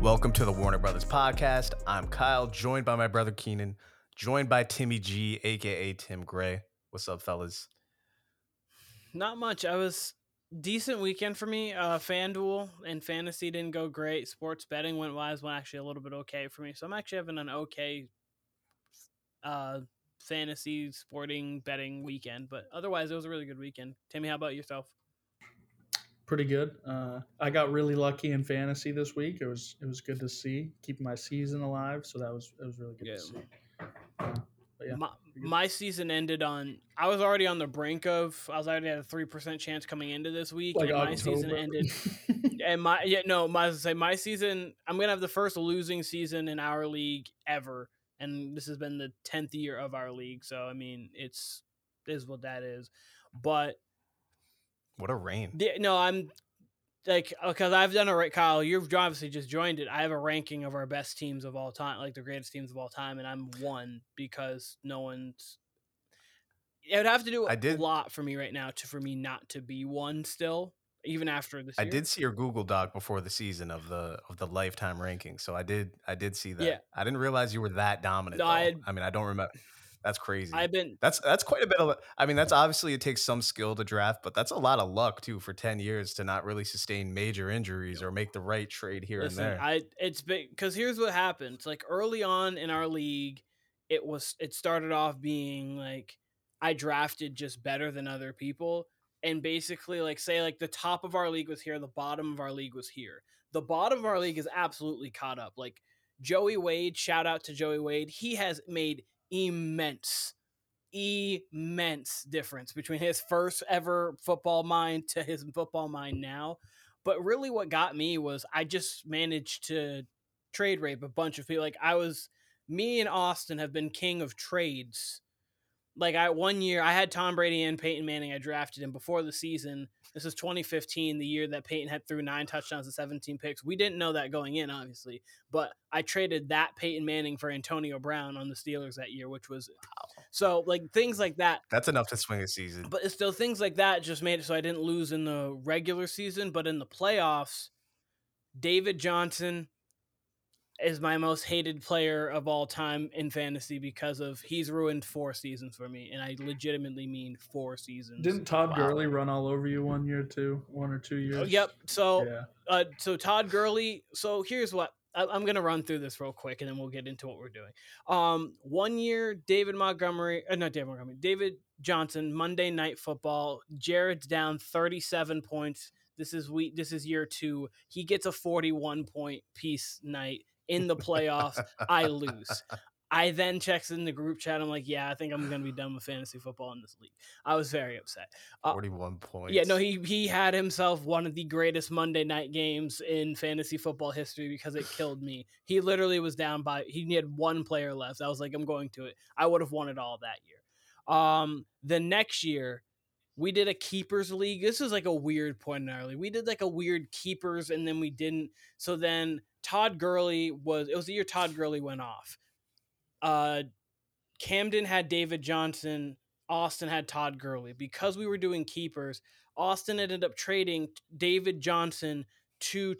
Welcome to the Warner Brothers Podcast. I'm Kyle, joined by my brother Keenan, joined by Timmy G, aka Tim Gray. What's up, fellas? Not much. I was decent weekend for me. FanDuel and fantasy didn't go great. Sports betting went actually a little bit okay for me. So I'm actually having an okay fantasy sporting betting weekend, but otherwise it was a really good weekend. Timmy, how about yourself? Pretty good. I got really lucky in fantasy this week. It was good to see, keeping my season alive. So that was really good to see. Yeah, my season ended on. I was already at a 3% chance coming into this week, like, and my season ended. And my season. I'm gonna have the first losing season in our league ever, and this has been the 10th year of our league. So I mean, it is what that is, but. What a reign. No, I'm like, because I've done it right, Kyle. You've obviously just joined it. I have a ranking of our best teams of all time, like the greatest teams of all time, and I'm one because no one's. It would have to do a lot for me right now for me not to be one still, even after this year. I did see your Google Doc before the season of the lifetime ranking, so I did see that. Yeah. I didn't realize you were that dominant. No, I mean, I don't remember. That's crazy. That's quite a bit of. I mean, that's obviously it takes some skill to draft, but that's a lot of luck too for 10 years to not really sustain major injuries or make the right trade here and there. It's big because here's what happened. Like early on in our league, it started off being like I drafted just better than other people, and basically like say like the top of our league was here, the bottom of our league was here. The bottom of our league is absolutely caught up. Like Joey Wade, shout out to Joey Wade. He has made immense difference between his first ever football mind to his football mind now. But really what got me was I just managed to trade rape a bunch of people. Like me and Austin have been king of trades. Like one year I had Tom Brady and Peyton Manning. I drafted him before the season. This is 2015, the year that Peyton had threw 9 touchdowns and 17 picks. We didn't know that going in, obviously, but I traded that Peyton Manning for Antonio Brown on the Steelers that year, which was so like things like that. That's enough to swing a season. But it's still things like that just made it so I didn't lose in the regular season, but in the playoffs, David Johnson is my most hated player of all time in fantasy because he's ruined 4 seasons for me. And I legitimately mean 4 seasons. Didn't Todd Gurley run all over you one year too? 1 or 2 years? Oh, yep. So, yeah. So Todd Gurley. So here's what I'm going to run through this real quick and then we'll get into what we're doing. One year, David Johnson, Monday Night Football, Jared's down 37 points. This is year 2. He gets a 41 point piece night. In the playoffs, I lose. I then checks in the group chat. I'm like, yeah, I think I'm going to be done with fantasy football in this league. I was very upset. 41 points. Yeah, no, he had himself one of the greatest Monday night games in fantasy football history because it killed me. He literally was down by – he had one player left. I was like, I'm going to it. I would have won it all that year. The next year, we did a keepers league. This is like a weird point in our league. We did like a weird keepers, and then we didn't. So then – it was the year Todd Gurley went off. Camden had David Johnson. Austin had Todd Gurley. Because we were doing keepers, Austin ended up trading David Johnson to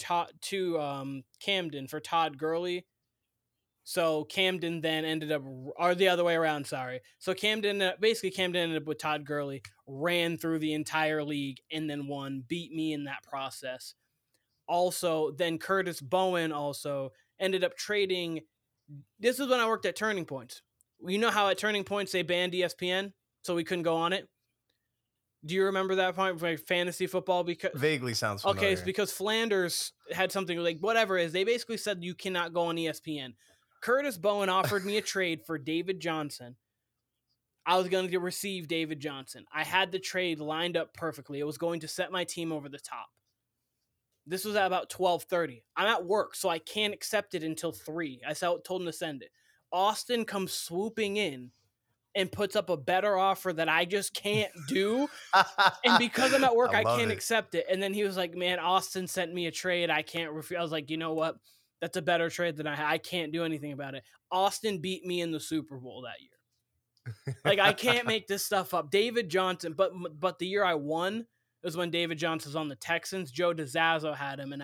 Camden for Todd Gurley. So Camden then ended up, or the other way around, sorry. So Camden ended up with Todd Gurley, ran through the entire league, and then beat me in that process. Also, then Curtis Bowen also ended up trading. This is when I worked at Turning Points. You know how at Turning Points they banned ESPN, so we couldn't go on it? Do you remember that point where fantasy football? Because vaguely sounds familiar. Okay, it's because Flanders had something like whatever it is. They basically said you cannot go on ESPN. Curtis Bowen offered me a trade for David Johnson. I was going to receive David Johnson. I had the trade lined up perfectly. It was going to set my team over the top. This was at about 12:30. I'm at work, so I can't accept it until 3. I told him to send it. Austin comes swooping in and puts up a better offer that I just can't do. And because I'm at work, I can't accept it. And then he was like, man, Austin sent me a trade. I can't refuse. I was like, you know what? That's a better trade than I had. I can't do anything about it. Austin beat me in the Super Bowl that year. Like, I can't make this stuff up. David Johnson, but the year I won, This is when David Johnson was on the Texans. Joe DeZazzo had him, and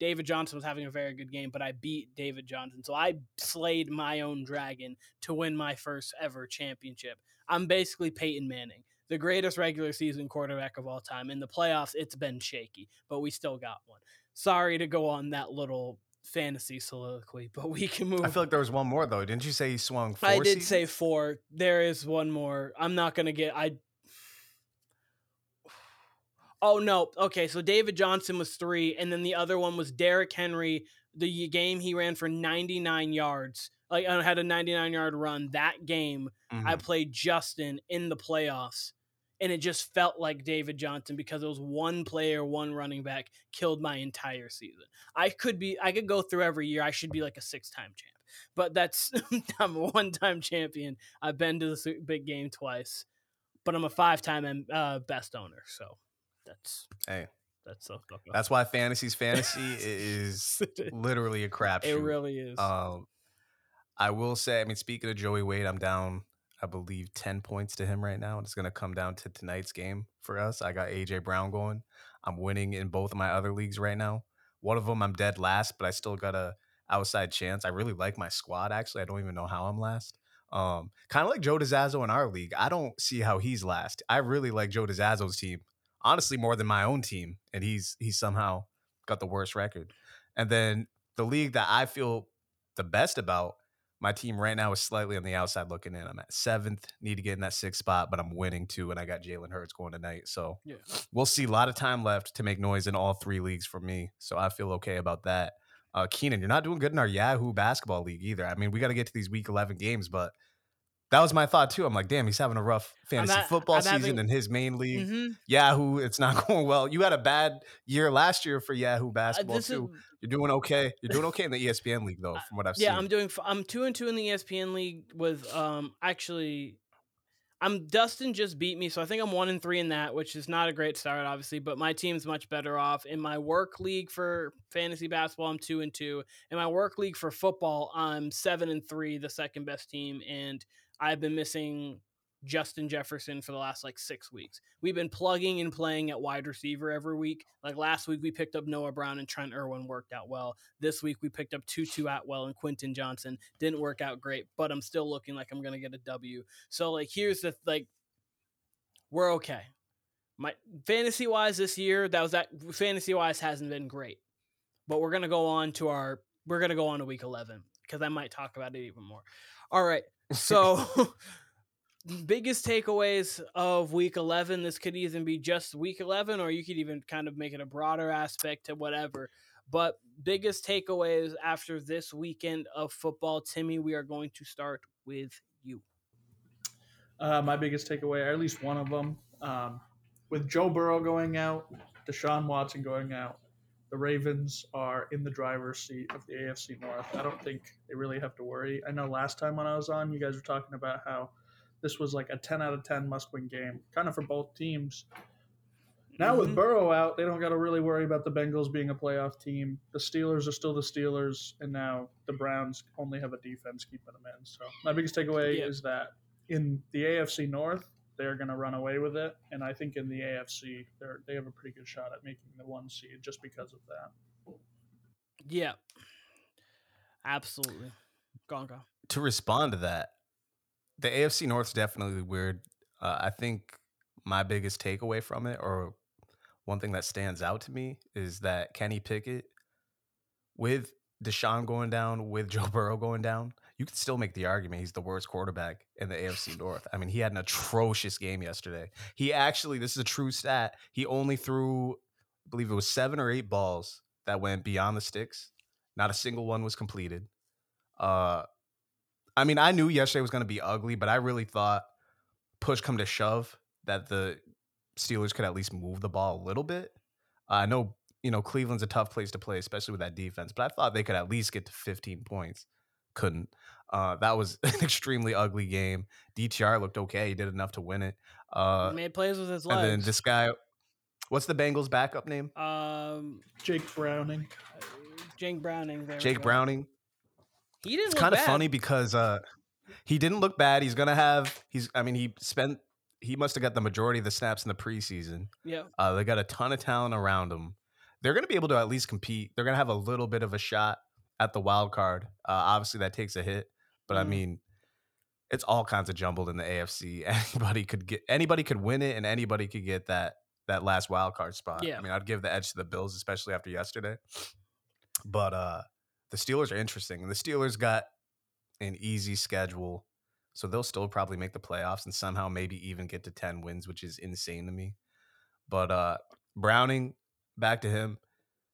David Johnson was having a very good game, but I beat David Johnson. So I slayed my own dragon to win my first ever championship. I'm basically Peyton Manning, the greatest regular season quarterback of all time. In the playoffs, it's been shaky, but we still got one. Sorry to go on that little fantasy soliloquy, but we can move. I feel like there was one more, though. Didn't you say he swung four? I did say four. There is one more. I'm not going to get... Oh, no. Okay, so David Johnson was three, and then the other one was Derrick Henry. The game he ran for 99 yards. Like, I had a 99-yard run. That game, I played Justin in the playoffs, and it just felt like David Johnson because it was one player, one running back, killed my entire season. I could go through every year. I should be like a six-time champ. But that's I'm a one-time champion. I've been to the big game twice. But I'm a five-time best owner, so. That's why fantasy is literally a crapshoot. It really is. I will say, speaking of Joey Wade, I'm down, I believe, 10 points to him right now. It's going to come down to tonight's game for us. I got AJ Brown going. I'm winning in both of my other leagues right now. One of them I'm dead last, but I still got a outside chance. I really like my squad, actually. I don't even know how I'm last. Kind of like Joe DeZazzo in our league. I don't see how he's last. I really like Joe DeZazzo's team. Honestly, more than my own team, and he's somehow got the worst record. And then the league that I feel the best about, my team right now is slightly on the outside looking in. I'm at 7th, need to get in that 6th spot, but I'm winning too, and I got Jalen Hurts going tonight. So yeah. We'll see a lot of time left to make noise in all three leagues for me, so I feel okay about that. Keenan, you're not doing good in our Yahoo basketball league either. We got to get to these week 11 games, but that was my thought, too. I'm like, damn, he's having a rough fantasy football season in his main league. Mm-hmm. Yahoo, it's not going well. You had a bad year last year for Yahoo basketball, too. You're doing okay. You're doing okay in the ESPN league, though, from what I've seen. Yeah, I'm 2-2 in the ESPN league with Dustin just beat me, so I think I'm 1-3 in that, which is not a great start, obviously, but my team's much better off. In my work league for fantasy basketball, I'm 2-2. In my work league for football, I'm 7-3, the second best team, and I've been missing Justin Jefferson for the last 6 weeks. We've been plugging and playing at wide receiver every week. Last week, we picked up Noah Brown and Trent Irwin worked out well. This week, we picked up Tutu Atwell and Quentin Johnson. Didn't work out great, but I'm still looking like I'm going to get a W. So, here's the we're okay. My fantasy-wise this year, fantasy-wise hasn't been great, but we're going to go on to week 11 because I might talk about it even more. All right. So biggest takeaways of week 11, this could even be just week 11, or you could even kind of make it a broader aspect to whatever. But biggest takeaways after this weekend of football, Timmy, we are going to start with you. My biggest takeaway, or at least one of them, with Joe Burrow going out, Deshaun Watson going out, the Ravens are in the driver's seat of the AFC North. I don't think they really have to worry. I know last time when I was on, you guys were talking about how this was a 10 out of 10 must-win game, kind of for both teams. Now with Burrow out, they don't got to really worry about the Bengals being a playoff team. The Steelers are still the Steelers, and now the Browns only have a defense keeping them in. So my biggest takeaway is that in the AFC North, they're going to run away with it. And I think in the AFC, they have a pretty good shot at making the 1 seed just because of that. Yeah, absolutely. Go on. To respond to that, the AFC North's definitely weird. I think my biggest takeaway from it, or one thing that stands out to me, is that Kenny Pickett, with Deshaun going down, with Joe Burrow going down, you can still make the argument he's the worst quarterback in the AFC North. He had an atrocious game yesterday. He actually, this is a true stat, he only threw, I believe it was 7 or 8 balls that went beyond the sticks. Not a single one was completed. I knew yesterday was going to be ugly, but I really thought, push come to shove, that the Steelers could at least move the ball a little bit. I know, Cleveland's a tough place to play, especially with that defense, but I thought they could at least get to 15 points. Couldn't. That was an extremely ugly game. DTR looked okay. He did enough to win it. He made plays with his legs. And then this guy, what's the Bengals' backup name? Jake Browning. Jake Browning. He didn't look bad. It's kind of funny because he didn't look bad. He spent he must have got the majority of the snaps in the preseason. Yeah. They got a ton of talent around him. They're going to be able to at least compete. They're going to have a little bit of a shot at the wild card. Obviously, that takes a hit. But, I mean, it's all kinds of jumbled in the AFC. Anybody could win it, and anybody could get that last wild card spot. Yeah. I mean, I'd give the edge to the Bills, especially after yesterday. But the Steelers are interesting. And the Steelers got an easy schedule. So they'll still probably make the playoffs and somehow maybe even get to 10 wins, which is insane to me. But Browning, back to him.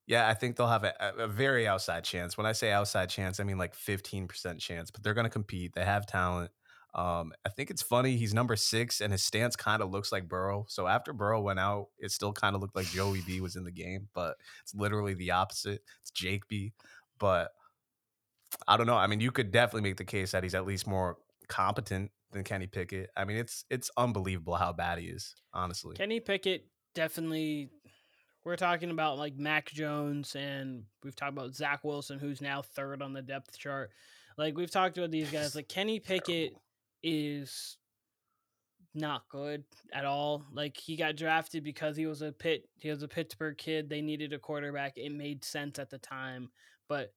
Yeah, I think they'll have a very outside chance. When I say outside chance, I mean like 15% chance. But they're going to compete. They have talent. I think it's funny. He's number 6, and his stance kind of looks like Burrow. So after Burrow went out, it still kind of looked like Joey B was in the game. But it's literally the opposite. It's Jake B. But I don't know. I mean, you could definitely make the case that he's at least more competent than Kenny Pickett. I mean, it's unbelievable how bad he is, honestly. Kenny Pickett, definitely. We're talking about like Mac Jones, and we've talked about Zach Wilson, who's now 3rd on the depth chart. Like, we've talked about these guys. Like, Kenny Pickett is not good at all. Like, he got drafted because he was a Pittsburgh kid. They needed a quarterback. It made sense at the time, but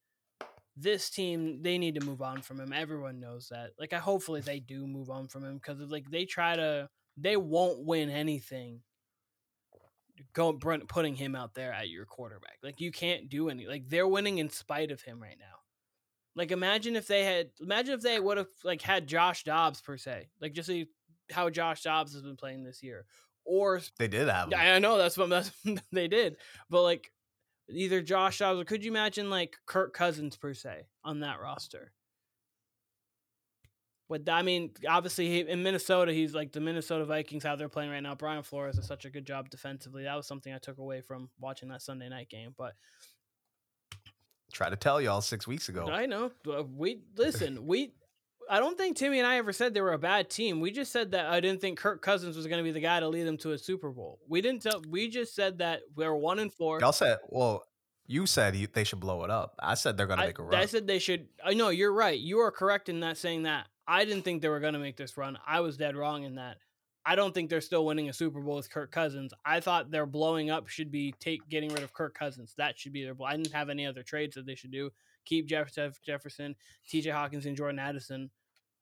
this team, they need to move on from him. Everyone knows that. Like, hopefully they do move on from him, because like they won't win anything putting him out there at your quarterback. Like, you can't do any. Like, they're winning in spite of him right now. Like, imagine if they would have like had Josh Dobbs per se. Like, just see how Josh Dobbs has been playing this year. Or they did have him. I know that's they did, but like. Either Josh Dobbs, or could you imagine like Kirk Cousins per se on that roster? What I mean, obviously in Minnesota, he's like the Minnesota Vikings how they're playing right now. Brian Flores does such a good job defensively. That was something I took away from watching that Sunday night game. But try to tell y'all 6 weeks ago. I know. I don't think Timmy and I ever said they were a bad team. We just said that I didn't think Kirk Cousins was going to be the guy to lead them to a Super Bowl. We just said that we're 1-4. Y'all said, well, you said they should blow it up. I said they're going to make a run. I said they should. I know you're right. You are correct in that saying that. I didn't think they were going to make this run. I was dead wrong in that. I don't think they're still winning a Super Bowl with Kirk Cousins. I thought their blowing up should be getting rid of Kirk Cousins. That should be their blow. I didn't have any other trades that they should do. Keep Jefferson, TJ Hawkinson, Jordan Addison.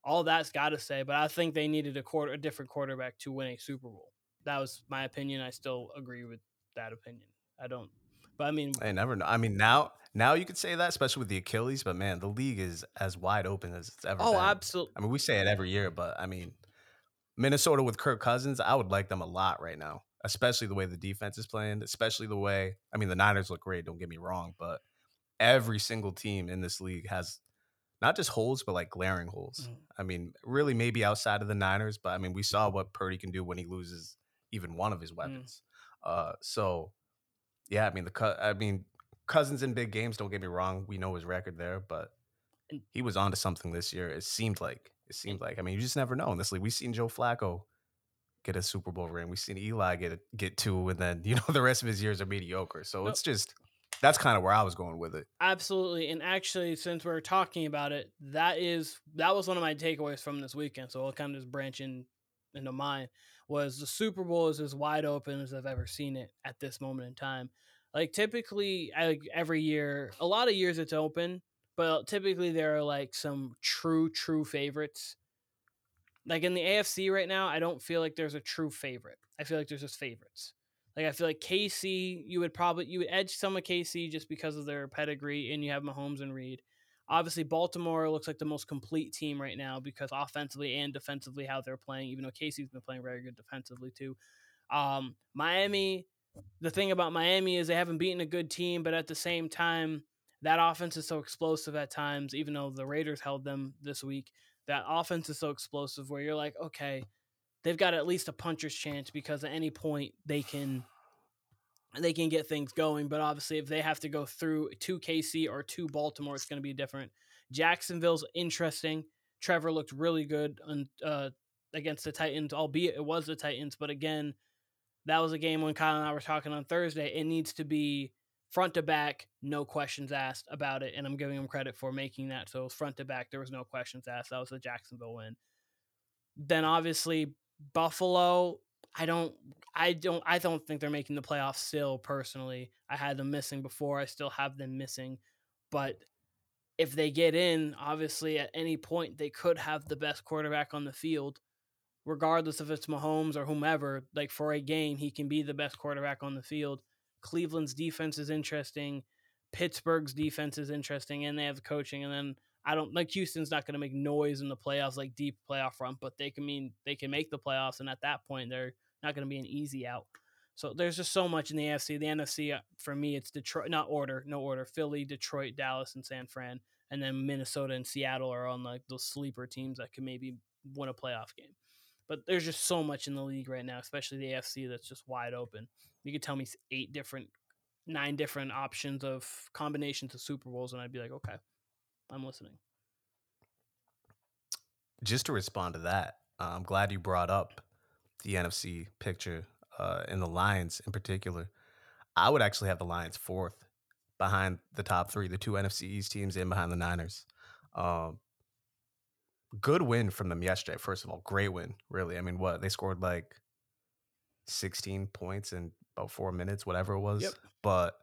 All that's got to say, but I think they needed a different quarterback to win a Super Bowl. That was my opinion. I still agree with that opinion. I never know. I mean, now you could say that, especially with the Achilles, but man, the league is as wide open as it's ever been. Oh, absolutely. I mean, we say it every year, but I mean, Minnesota with Kirk Cousins, I would like them a lot right now, especially the way the defense is playing, especially the way, I mean, the Niners look great, don't get me wrong, but every single team in this league has not just holes, but like glaring holes. Mm. I mean, really maybe outside of the Niners, but I mean, we saw what Purdy can do when he loses even one of his weapons. So yeah, I mean, Cousins in big games, don't get me wrong. We know his record there, but he was onto something this year. It seemed like, I mean, you just never know in this league. We've seen Joe Flacco get a Super Bowl ring. We've seen Eli get two, and then, you know, the rest of his years are mediocre. So it's just, that's kind of where I was going with it. Absolutely. And actually, since we're talking about it, that was one of my takeaways from this weekend. So I'll kind of just branch into mine, was the Super Bowl is as wide open as I've ever seen it at this moment in time. Like, typically, every year, a lot of years it's open, but typically there are like some true favorites. Like in the AFC right now, I don't feel like there's a true favorite. I feel like there's just favorites. Like, I feel like KC, you would edge some of KC just because of their pedigree, and you have Mahomes and Reid. Obviously, Baltimore looks like the most complete team right now because offensively and defensively how they're playing, even though KC's been playing very good defensively too. Miami, the thing about Miami is they haven't beaten a good team, but at the same time, that offense is so explosive at times, even though the Raiders held them this week. That offense is so explosive where you're like, okay, they've got at least a puncher's chance because at any point they can get things going. But obviously, if they have to go through to KC or to Baltimore, it's going to be different. Jacksonville's interesting. Trevor looked really good against the Titans, albeit it was the Titans. But again, that was a game when Kyle and I were talking on Thursday. It needs to be front to back, no questions asked about it. And I'm giving them credit for making that. So front to back, there was no questions asked. That was the Jacksonville win. Then obviously Buffalo, I don't think they're making the playoffs still, personally. I had them missing before. I still have them missing. But if they get in, obviously at any point they could have the best quarterback on the field, regardless if it's Mahomes or whomever. Like, for a game, he can be the best quarterback on the field. Cleveland's defense is interesting. Pittsburgh's defense is interesting, and they have the coaching. And then I don't like Houston's not going to make noise in the playoffs, like deep playoff run, but they can make the playoffs. And at that point, they're not going to be an easy out. So there's just so much in the AFC. The NFC, for me, it's Detroit, no order, Philly, Detroit, Dallas, and San Fran. And then Minnesota and Seattle are on like those sleeper teams that can maybe win a playoff game. But there's just so much in the league right now, especially the AFC, that's just wide open. You could tell me 9 different options of combinations of Super Bowls, and I'd be like, okay, I'm listening. Just to respond to that, I'm glad you brought up the NFC picture and the Lions in particular. I would actually have the Lions fourth behind the top three, the two NFC East teams, and behind the Niners. Good win from them yesterday, first of all. Great win, really. I mean, they scored like 16 points in about 4 minutes, whatever it was. Yep. But,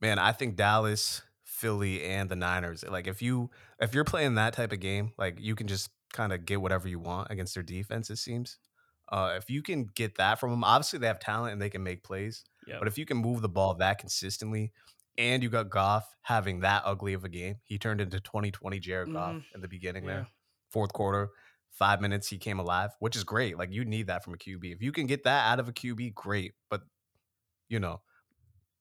man, I think Dallas, Philly, and the Niners, like, if you're playing that type of game, like, you can just kind of get whatever you want against their defense, it seems. If you can get that from them, obviously they have talent and they can make plays. Yep. But if you can move the ball that consistently, and you got Goff having that ugly of a game. He turned into 2020 Jared Goff in the beginning there. Fourth quarter, 5 minutes, he came alive, which is great. Like, you need that from a QB. If you can get that out of a QB, great. But, you know,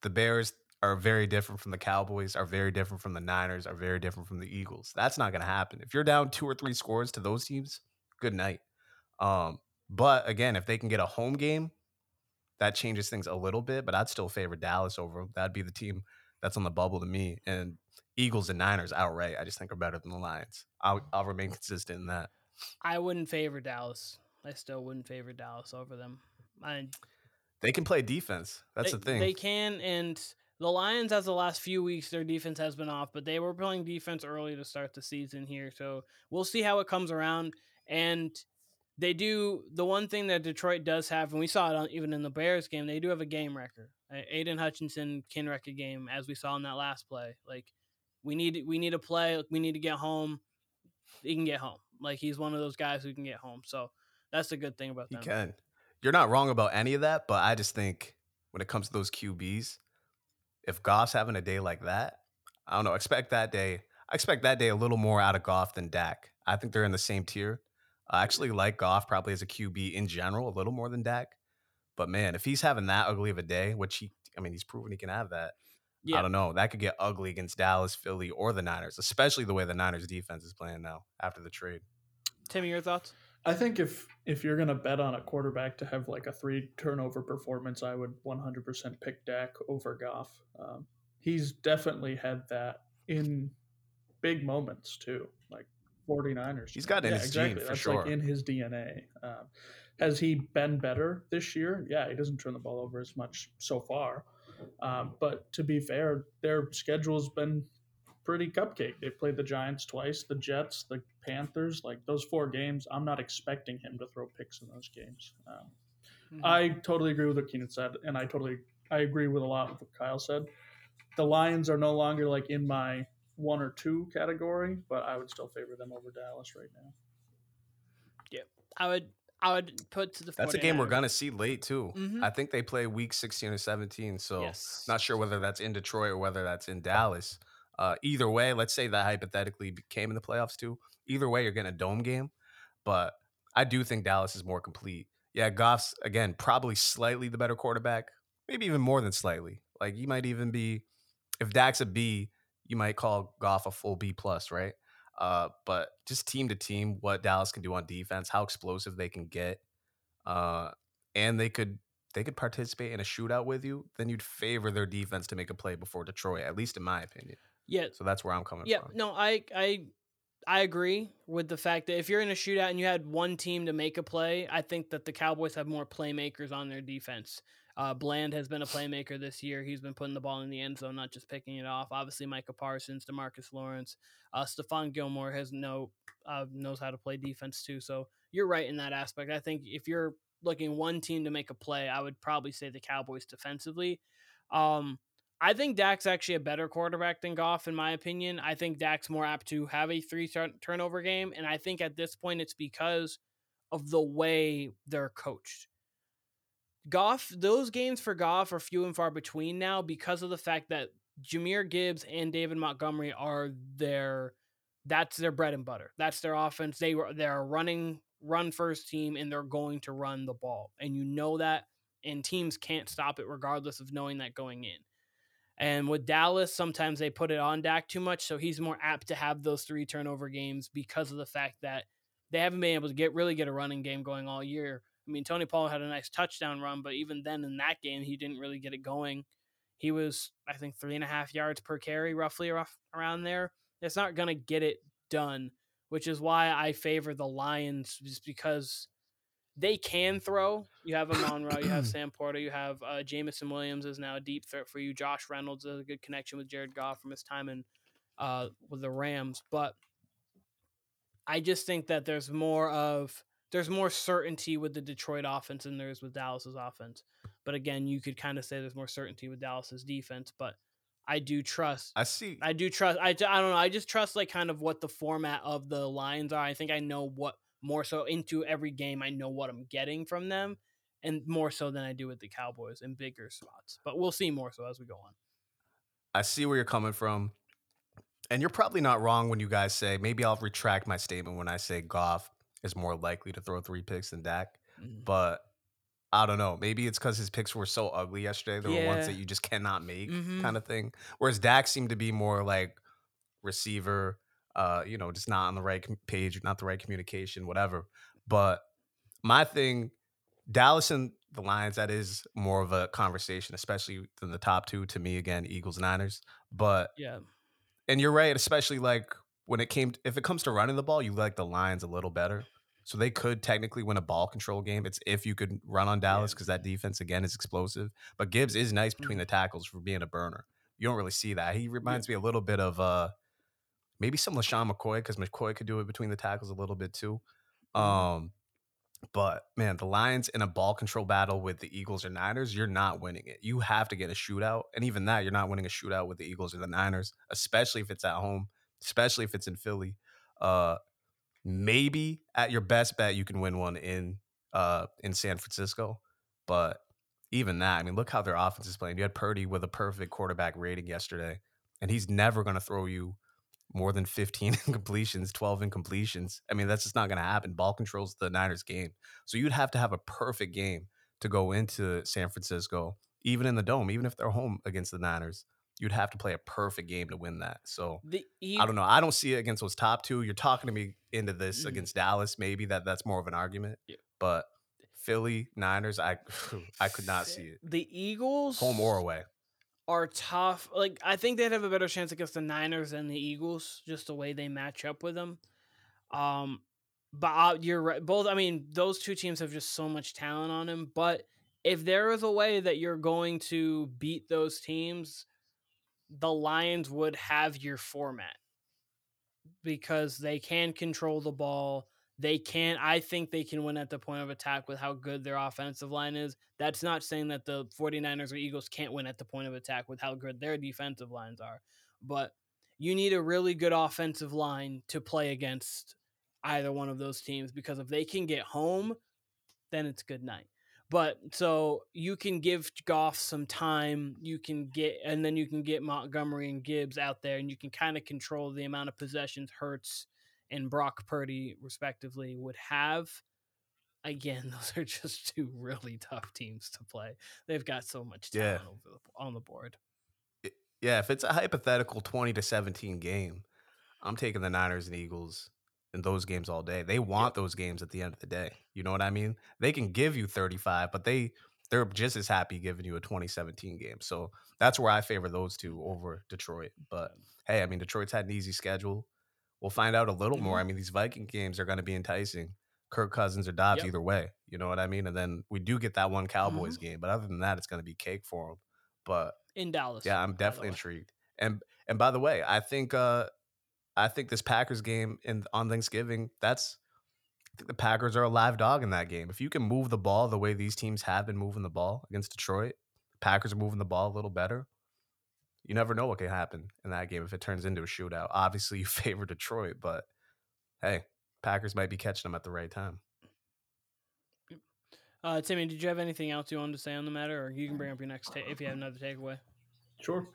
the Bears are very different from the Cowboys, are very different from the Niners, are very different from the Eagles. That's not going to happen. If you're down 2 or 3 scores to those teams, good night. But, again, if they can get a home game, that changes things a little bit. But I'd still favor Dallas over them. That'd be the team that's on the bubble to me. And Eagles and Niners outright, I just think, are better than the Lions. I'll remain consistent in that. I wouldn't favor Dallas. I still wouldn't favor Dallas over them. They can play defense. That's the thing. They can, and the Lions, as the last few weeks, their defense has been off, but they were playing defense early to start the season here. So we'll see how it comes around. And they do the one thing that Detroit does have, and we saw it even in the Bears game, they do have a game record. Aiden Hutchinson can wreck a game, as we saw in that last play. Like, we need a play. We need to get home. He can get home. Like, he's one of those guys who can get home. So that's the good thing about them. He can. You're not wrong about any of that, but I just think when it comes to those QBs, if Goff's having a day like that, I don't know. I expect that day a little more out of Goff than Dak. I think they're in the same tier. I actually like Goff probably as a QB in general a little more than Dak. But, man, if he's having that ugly of a day, which he's proven he can have that. Yeah. I don't know. That could get ugly against Dallas, Philly, or the Niners, especially the way the Niners defense is playing now after the trade. Timmy, your thoughts? I think if you're going to bet on a quarterback to have like a 3-turnover performance, I would 100% pick Dak over Goff. He's definitely had that in big moments too, like 49ers. He's got it in his gene, for sure. That's like in his DNA. Has he been better this year? Yeah, he doesn't turn the ball over as much so far. But to be fair, their schedule's been pretty cupcake. They played the Giants twice, the Jets, the Panthers. Like, those 4 games, I'm not expecting him to throw picks in those games. I totally agree with what Keenan said, and I agree with a lot of what Kyle said. The Lions are no longer like in my 1 or 2 category, but I would still favor them over Dallas right now. Yeah, I would put to the 49ers. That's a game we're going to see late, too. Mm-hmm. I think they play week 16 or 17, so yes. Not sure whether that's in Detroit or whether that's in Dallas. Either way, let's say that hypothetically came in the playoffs, too. Either way, you're getting a dome game, but I do think Dallas is more complete. Yeah, Goff's, again, probably slightly the better quarterback, maybe even more than slightly. Like, you might even be, if Dak's a B, you might call Goff a full B+, right? But just team to team, what Dallas can do on defense, how explosive they can get, and they could participate in a shootout with you, then you'd favor their defense to make a play before Detroit, at least in my opinion. Yeah. So that's where I'm coming from. Yeah, no, I agree with the fact that if you're in a shootout and you had one team to make a play, I think that the Cowboys have more playmakers on their defense. Bland has been a playmaker this year. He's been putting the ball in the end zone, not just picking it off. Obviously, Micah Parsons, DeMarcus Lawrence, Stephon Gilmore knows how to play defense too. So you're right in that aspect. I think if you're looking one team to make a play, I would probably say the Cowboys defensively. I think Dak's actually a better quarterback than Goff, in my opinion. I think Dak's more apt to have a three turnover game, and I think at this point it's because of the way they're coached. Goff, those games for Goff are few and far between now because of the fact that Jahmyr Gibbs and David Montgomery that's their bread and butter. That's their offense. They're a run first team, and they're going to run the ball. And you know that, and teams can't stop it regardless of knowing that going in. And with Dallas, sometimes they put it on Dak too much, so he's more apt to have those three turnover games because of the fact that they haven't been able to get a running game going all year. I mean, Tony Pollard had a nice touchdown run, but even then in that game, he didn't really get it going. He was, I think, 3.5 yards per carry, roughly around there. It's not going to get it done, which is why I favor the Lions, just because they can throw. You have Amon-Ra, you have Sam Porter, you have Jamison Williams is now a deep threat for you. Josh Reynolds has a good connection with Jared Goff from his time with the Rams. But I just think that there's more certainty with the Detroit offense than there is with Dallas's offense. But again, you could kind of say there's more certainty with Dallas's defense, but I do trust. I don't know. I just trust like kind of what the format of the Lions are. I think I know what more so into every game. I know what I'm getting from them, and more so than I do with the Cowboys in bigger spots, but we'll see more so as we go on. I see where you're coming from, and you're probably not wrong when you guys say, maybe I'll retract my statement when I say Goff is more likely to throw three picks than Dak, but I don't know. Maybe it's because his picks were so ugly yesterday. There were ones that you just cannot make kind of thing. Whereas Dak seemed to be more like receiver, just not on the right page, not the right communication, whatever. But my thing, Dallas and the Lions, that is more of a conversation, especially than the top two. To me, again, Eagles, Niners. But yeah, and you're right, especially like if it comes to running the ball, you like the Lions a little better. So they could technically win a ball control game. It's if you could run on Dallas, because that defense, again, is explosive. But Gibbs is nice between the tackles for being a burner. You don't really see that. He reminds me a little bit of maybe some LaShawn McCoy, because McCoy could do it between the tackles a little bit too. But, man, the Lions in a ball control battle with the Eagles or Niners, you're not winning it. You have to get a shootout. And even that, you're not winning a shootout with the Eagles or the Niners, especially if it's at home, especially if it's in Philly. Maybe at your best bet, you can win one in San Francisco. But even that, I mean, look how their offense is playing. You had Purdy with a perfect quarterback rating yesterday, and he's never going to throw you more than 15 incompletions, 12 incompletions. I mean, that's just not going to happen. Ball controls the Niners game. So you'd have to have a perfect game to go into San Francisco, even in the Dome, even if they're home against the Niners. You'd have to play a perfect game to win that. So I don't know. I don't see it against those top two. You're talking to me into this against Dallas. Maybe that's more of an argument. Yeah. But Philly, Niners, I could not see it. The Eagles, home or away, are tough. Like, I think they'd have a better chance against the Niners than the Eagles, just the way they match up with them. But you're right. Both. I mean, those two teams have just so much talent on them. But if there is a way that you're going to beat those teams, the Lions would have your format because they can control the ball. I think they can win at the point of attack with how good their offensive line is. That's not saying that the 49ers or Eagles can't win at the point of attack with how good their defensive lines are, but you need a really good offensive line to play against either one of those teams, because if they can get home, then it's good night. But so you can give Goff some time, and then you can get Montgomery and Gibbs out there, and you can kind of control the amount of possessions Hurts and Brock Purdy, respectively, would have. Again, those are just two really tough teams to play. They've got so much talent on the board. Yeah, if it's a hypothetical 20-17 game, I'm taking the Niners and Eagles in those games all day. They want those games at the end of the day. You know what I mean? They can give you 35, but they're just as happy giving you a 2017 game. So that's where I favor those two over Detroit. But hey, I mean, Detroit's had an easy schedule. We'll find out a little more. I mean, these Viking games are going to be enticing. Kirk Cousins or Dobbs, either way. You know what I mean? And then we do get that one Cowboys game. But other than that, it's going to be cake for them. But in Dallas. Yeah, I'm definitely intrigued. And by the way, I think this Packers game on Thanksgiving, I think the Packers are a live dog in that game. If you can move the ball the way these teams have been moving the ball against Detroit, the Packers are moving the ball a little better. You never know what can happen in that game if it turns into a shootout. Obviously, you favor Detroit, but hey, Packers might be catching them at the right time. Timmy, did you have anything else you wanted to say on the matter, or you can bring up your next if you have another takeaway? Sure.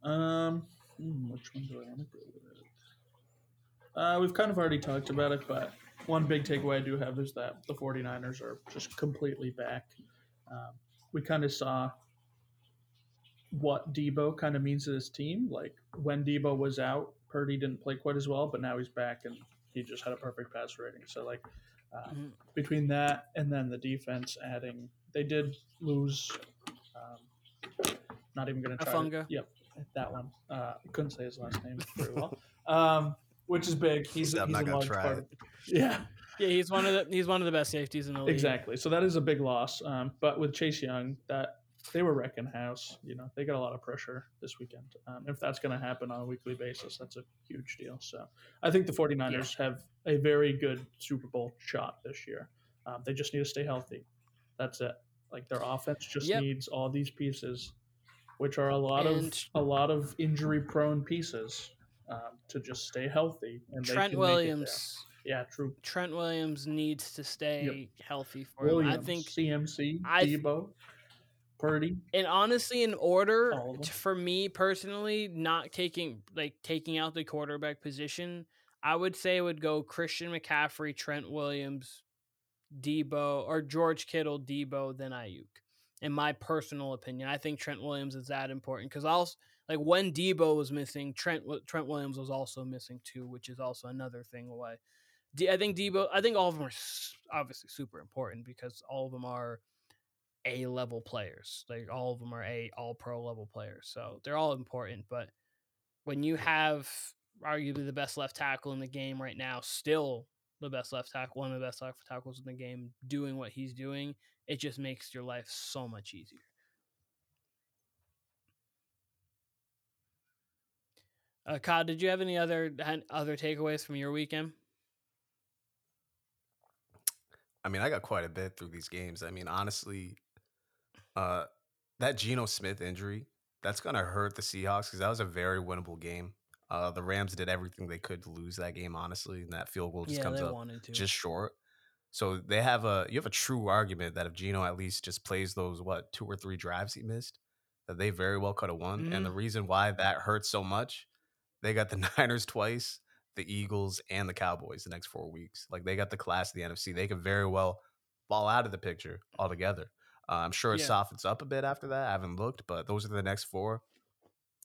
Which one do I want to go with? We've kind of already talked about it, but one big takeaway I do have is that the 49ers are just completely back. We kind of saw what Deebo kind of means to this team. Like, when Deebo was out, Purdy didn't play quite as well, but now he's back and he just had a perfect pass rating. So, like, between that and then the defense adding, they did lose. Not even going to try. Afunga. Yep, that one. Couldn't say his last name very well, which is big. He's a large part of it. Yeah, he's one of the best safeties in the league. Exactly. So that is a big loss. But with Chase Young, that they were wrecking house. You know, they got a lot of pressure this weekend. If that's going to happen on a weekly basis, that's a huge deal. So I think the 49ers have a very good Super Bowl shot this year. They just need to stay healthy. That's it. Like, their offense just needs all these pieces, which are a lot of injury-prone pieces, to just stay healthy. And Trent Williams needs to stay healthy for him. I think CMC, Deebo, Purdy, and honestly, in order for me personally, not taking out the quarterback position, I would say it would go Christian McCaffrey, Trent Williams, Deebo, or George Kittle, Deebo, then Ayuk. In my personal opinion, I think Trent Williams is that important because when Deebo was missing, Trent Williams was also missing too, which is also another thing. I think all of them are obviously super important because all of them are A-level players. Like, all of them are all-pro level players, so they're all important. But when you have arguably the best left tackle in the game right now, still the best left tackle, one of the best left tackles in the game, doing what he's doing, it just makes your life so much easier. Kyle, did you have any other takeaways from your weekend? I mean, I got quite a bit through these games. I mean, honestly, that Geno Smith injury, that's going to hurt the Seahawks because that was a very winnable game. The Rams did everything they could to lose that game, honestly, and that field goal just comes up just short. So they you have a true argument that if Geno at least just plays those, 2 or 3 drives he missed, that they very well could have won. Mm-hmm. And the reason why that hurts so much, they got the Niners twice, the Eagles, and the Cowboys the next 4 weeks. Like, they got the class of the NFC. They could very well fall out of the picture altogether. I'm sure it softens up a bit after that. I haven't looked, but those are the next 4.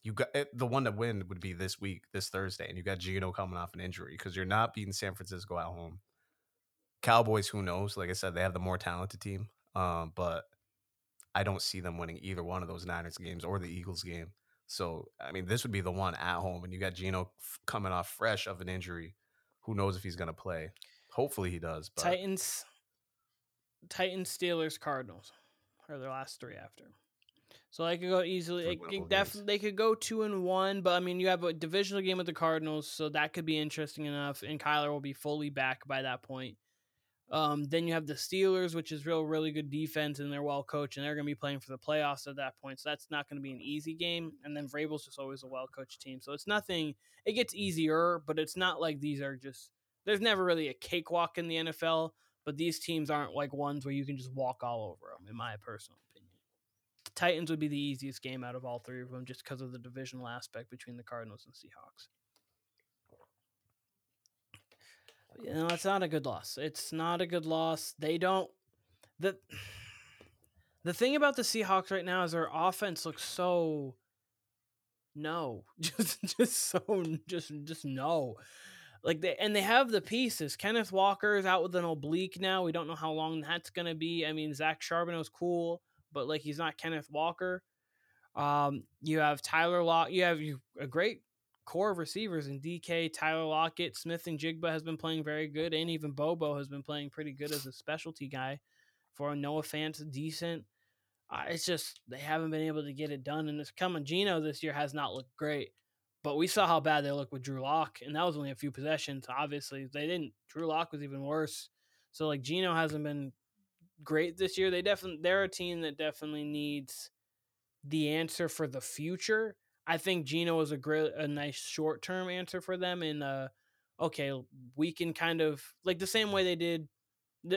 You got the one to win would be this week, this Thursday, and you got Geno coming off an injury because you're not beating San Francisco at home. Cowboys, who knows? Like I said, they have the more talented team, but I don't see them winning either one of those Niners games or the Eagles game. So, I mean, this would be the one at home, and you got Geno coming off fresh of an injury. Who knows if he's going to play? Hopefully he does. But Titans, Steelers, Cardinals are their last 3 after. So they could go easily. They could go 2-1, but I mean, you have a divisional game with the Cardinals, so that could be interesting enough. And Kyler will be fully back by that point. Then you have the Steelers, which is really good defense, and they're well coached, and they're going to be playing for the playoffs at that point. So that's not going to be an easy game. And then Vrabel's just always a well coached team, so it's nothing. It gets easier, but it's not like these are just. There's never really a cakewalk in the NFL, but these teams aren't like ones where you can just walk all over them. In my personal opinion, the Titans would be the easiest game out of all 3 of them, just because of the divisional aspect between the Cardinals and Seahawks. You know, it's not a good loss. It's not a good loss. They don't. The thing about the Seahawks right now is their offense looks so. No, just no. Like they have the pieces. Kenneth Walker is out with an oblique now. We don't know how long that's gonna be. I mean, Zach Charbonneau's cool, but like he's not Kenneth Walker. You have Tyler Lock. You have a great core of receivers in DK, Tyler Lockett, Smith and Jigba has been playing very good, and even Bobo has been playing pretty good as a specialty guy for Noah Fant's decent. It's just they haven't been able to get it done, and this Geno this year has not looked great. But we saw how bad they looked with Drew Lock, and that was only a few possessions. Obviously, they didn't. Drew Lock was even worse. So like Geno hasn't been great this year. They're a team that definitely needs the answer for the future. I think Geno is a nice short term answer for them. And okay, we can kind of like the same way they did.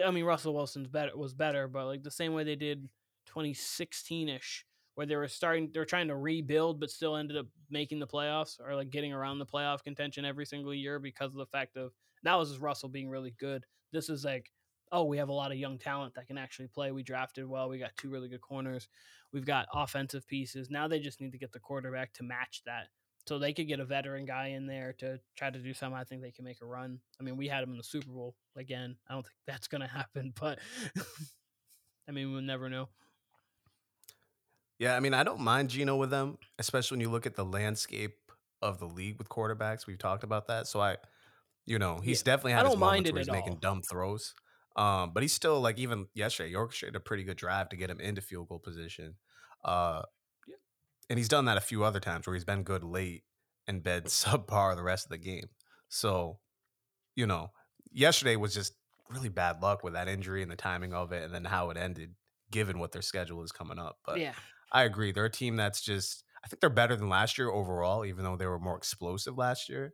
I mean, Russell Wilson's was better, but like the same way they did 2016 ish. Where they were trying to rebuild, but still ended up making the playoffs or like getting around the playoff contention every single year because of the fact of that was just Russell being really good. This is like, oh, we have a lot of young talent that can actually play. We drafted well. We got two really good corners. We've got offensive pieces. Now they just need to get the quarterback to match that. So they could get a veteran guy in there to try to do something. I think they can make a run. I mean, we had them in the Super Bowl again. I don't think that's going to happen, but I mean, we'll never know. Yeah, I mean, I don't mind Geno with them, especially when you look at the landscape of the league with quarterbacks. We've talked about that. So, he's definitely had his moments where he's making dumb throws. But he's still, like, even yesterday, Yorkshire did a pretty good drive to get him into field goal position. And he's done that a few other times where he's been good late and been subpar the rest of the game. So, yesterday was just really bad luck with that injury and the timing of it and then how it ended, given what their schedule is coming up. But yeah. I agree. They're a team that's just, I think they're better than last year overall, even though they were more explosive last year.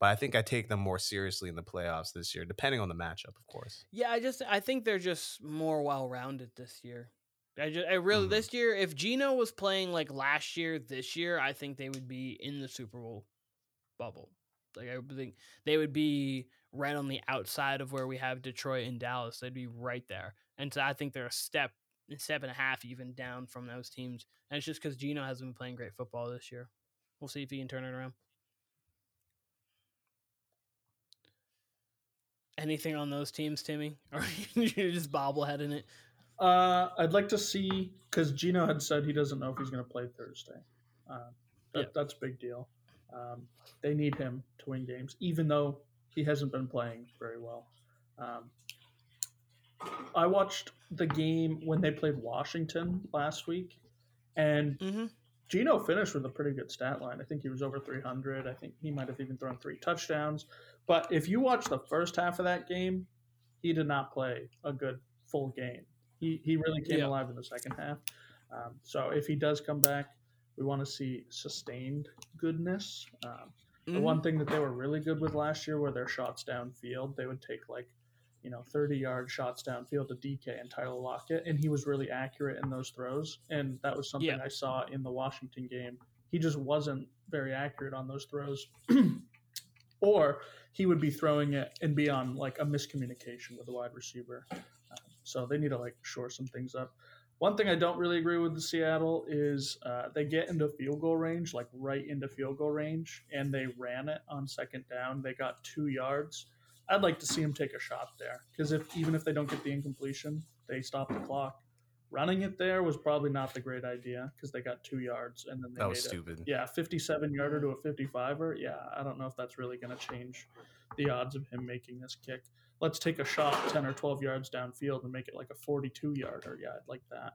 But I think I take them more seriously in the playoffs this year, depending on the matchup, of course. Yeah, I think they're just more well-rounded this year. This year, if Geno was playing like last year, this year, I think they would be in the Super Bowl bubble. Like I think they would be right on the outside of where we have Detroit and Dallas. They'd be right there. And so I think they're a step and a half even down from those teams, and it's just because Geno hasn't been playing great football this year. We'll see if he can turn it around. Anything on those teams, Timmy, or you're just bobbleheading it? I'd like to see, because Geno had said he doesn't know if he's going to play Thursday. That's a big deal. They need him to win games, even though he hasn't been playing very well. I watched the game when they played Washington last week, and Geno finished with a pretty good stat line. I think he was over 300. I think he might have even thrown 3 touchdowns. But if you watch the first half of that game, he did not play a good full game. He really came alive in the second half. So if he does come back, we want to see sustained goodness. The one thing that they were really good with last year were their shots downfield. They would take 30-yard shots downfield to DK and Tyler Lockett, and he was really accurate in those throws, and that was something I saw in the Washington game. He just wasn't very accurate on those throws, or he would be throwing it and be on, a miscommunication with the wide receiver. So they need to, shore some things up. One thing I don't really agree with the Seattle is they get into field goal range, right into field goal range, and they ran it on second down. They got 2 yards. I'd like to see him take a shot there because even if they don't get the incompletion, they stop the clock. Running it there was probably not the great idea because they got 2 yards and then they made stupid. Yeah, 57-yarder to a 55-er. Yeah, I don't know if that's really going to change the odds of him making this kick. Let's take a shot 10 or 12 yards downfield and make it a 42-yarder. Yeah, I'd like that.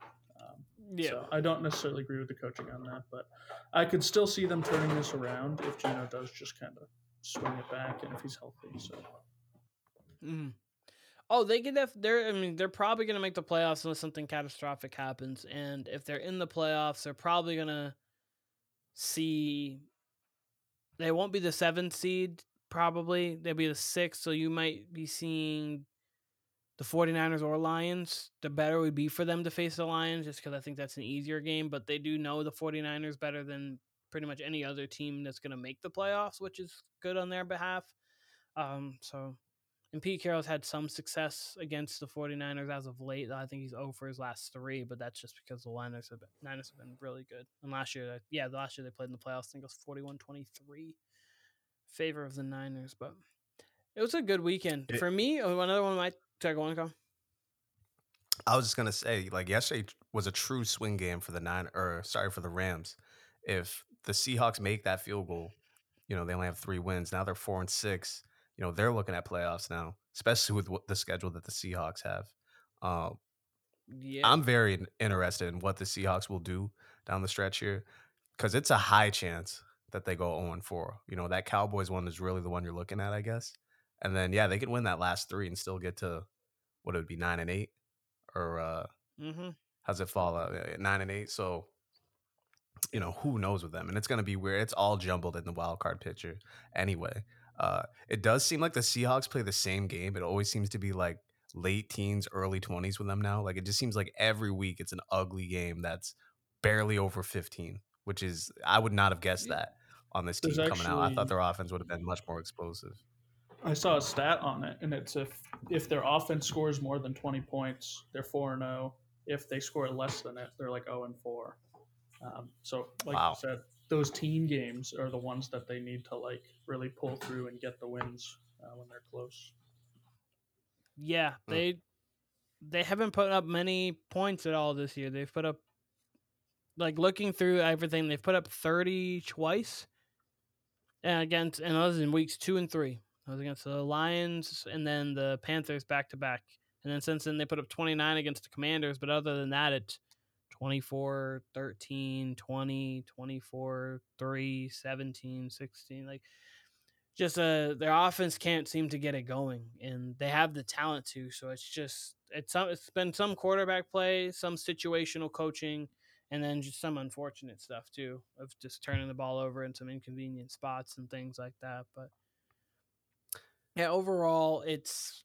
So I don't necessarily agree with the coaching on that, but I could still see them turning this around if Geno does just kind of swing it back and if he's healthy. So. Oh, they could have. They're probably going to make the playoffs unless something catastrophic happens. And if they're in the playoffs, they're probably going to see. They won't be the 7th seed. Probably they'll be the 6th. So you might be seeing the 49ers or Lions. The better it would be for them to face the Lions, just because I think that's an easier game. But they do know the 49ers better than pretty much any other team that's going to make the playoffs, which is good on their behalf. And Pete Carroll's had some success against the 49ers as of late. I think he's 0 for his last 3, but that's just because the Niners have been really good. And last year they played in the playoffs. I think it was 41-23 in favor of the Niners. But it was a good weekend. For me, another one of my – sorry, go on, Kyle. I was just going to say, yesterday was a true swing game for the Rams. If the Seahawks make that field goal, You know, they only have 3 wins. Now they're 4-6. You know, they're looking at playoffs now, especially with the schedule that the Seahawks have. I'm very interested in what the Seahawks will do down the stretch here, because it's a high chance that they go 0-4. You know, that Cowboys one is really the one you're looking at, I guess. And then, yeah, they could win that last 3 and still get to what it would be, 9-8, or how's it fall out? 9-8. So, you know, who knows with them? And it's going to be weird. It's all jumbled in the wild card picture anyway. It does seem like the Seahawks play the same game. It always seems to be like late teens, early 20s with them now. Like, it just seems like every week it's an ugly game that's barely over 15, which is, I would not have guessed that on this team coming out. I thought their offense would have been much more explosive. I saw a stat on it, and it's if their offense scores more than 20 points, they're 4-0. If they score less than it, they're like 0-4. So, like you said, those team games are the ones that they need to like really pull through and get the wins when they're close. Yeah, they haven't put up many points at all this year. They've put up, like, looking through everything, they've put up 30 twice, and against, and that was in weeks 2 and 3. That was against the Lions and then the Panthers back to back. And then since then, they put up 29 against the Commanders. But other than that, it's 24, 13, 20, 24, 3, 17, 16. Like, just their offense can't seem to get it going, and they have the talent to. So it's just it's been some quarterback play, some situational coaching, and then just some unfortunate stuff too, of just turning the ball over in some inconvenient spots and things like that. But yeah, overall, it's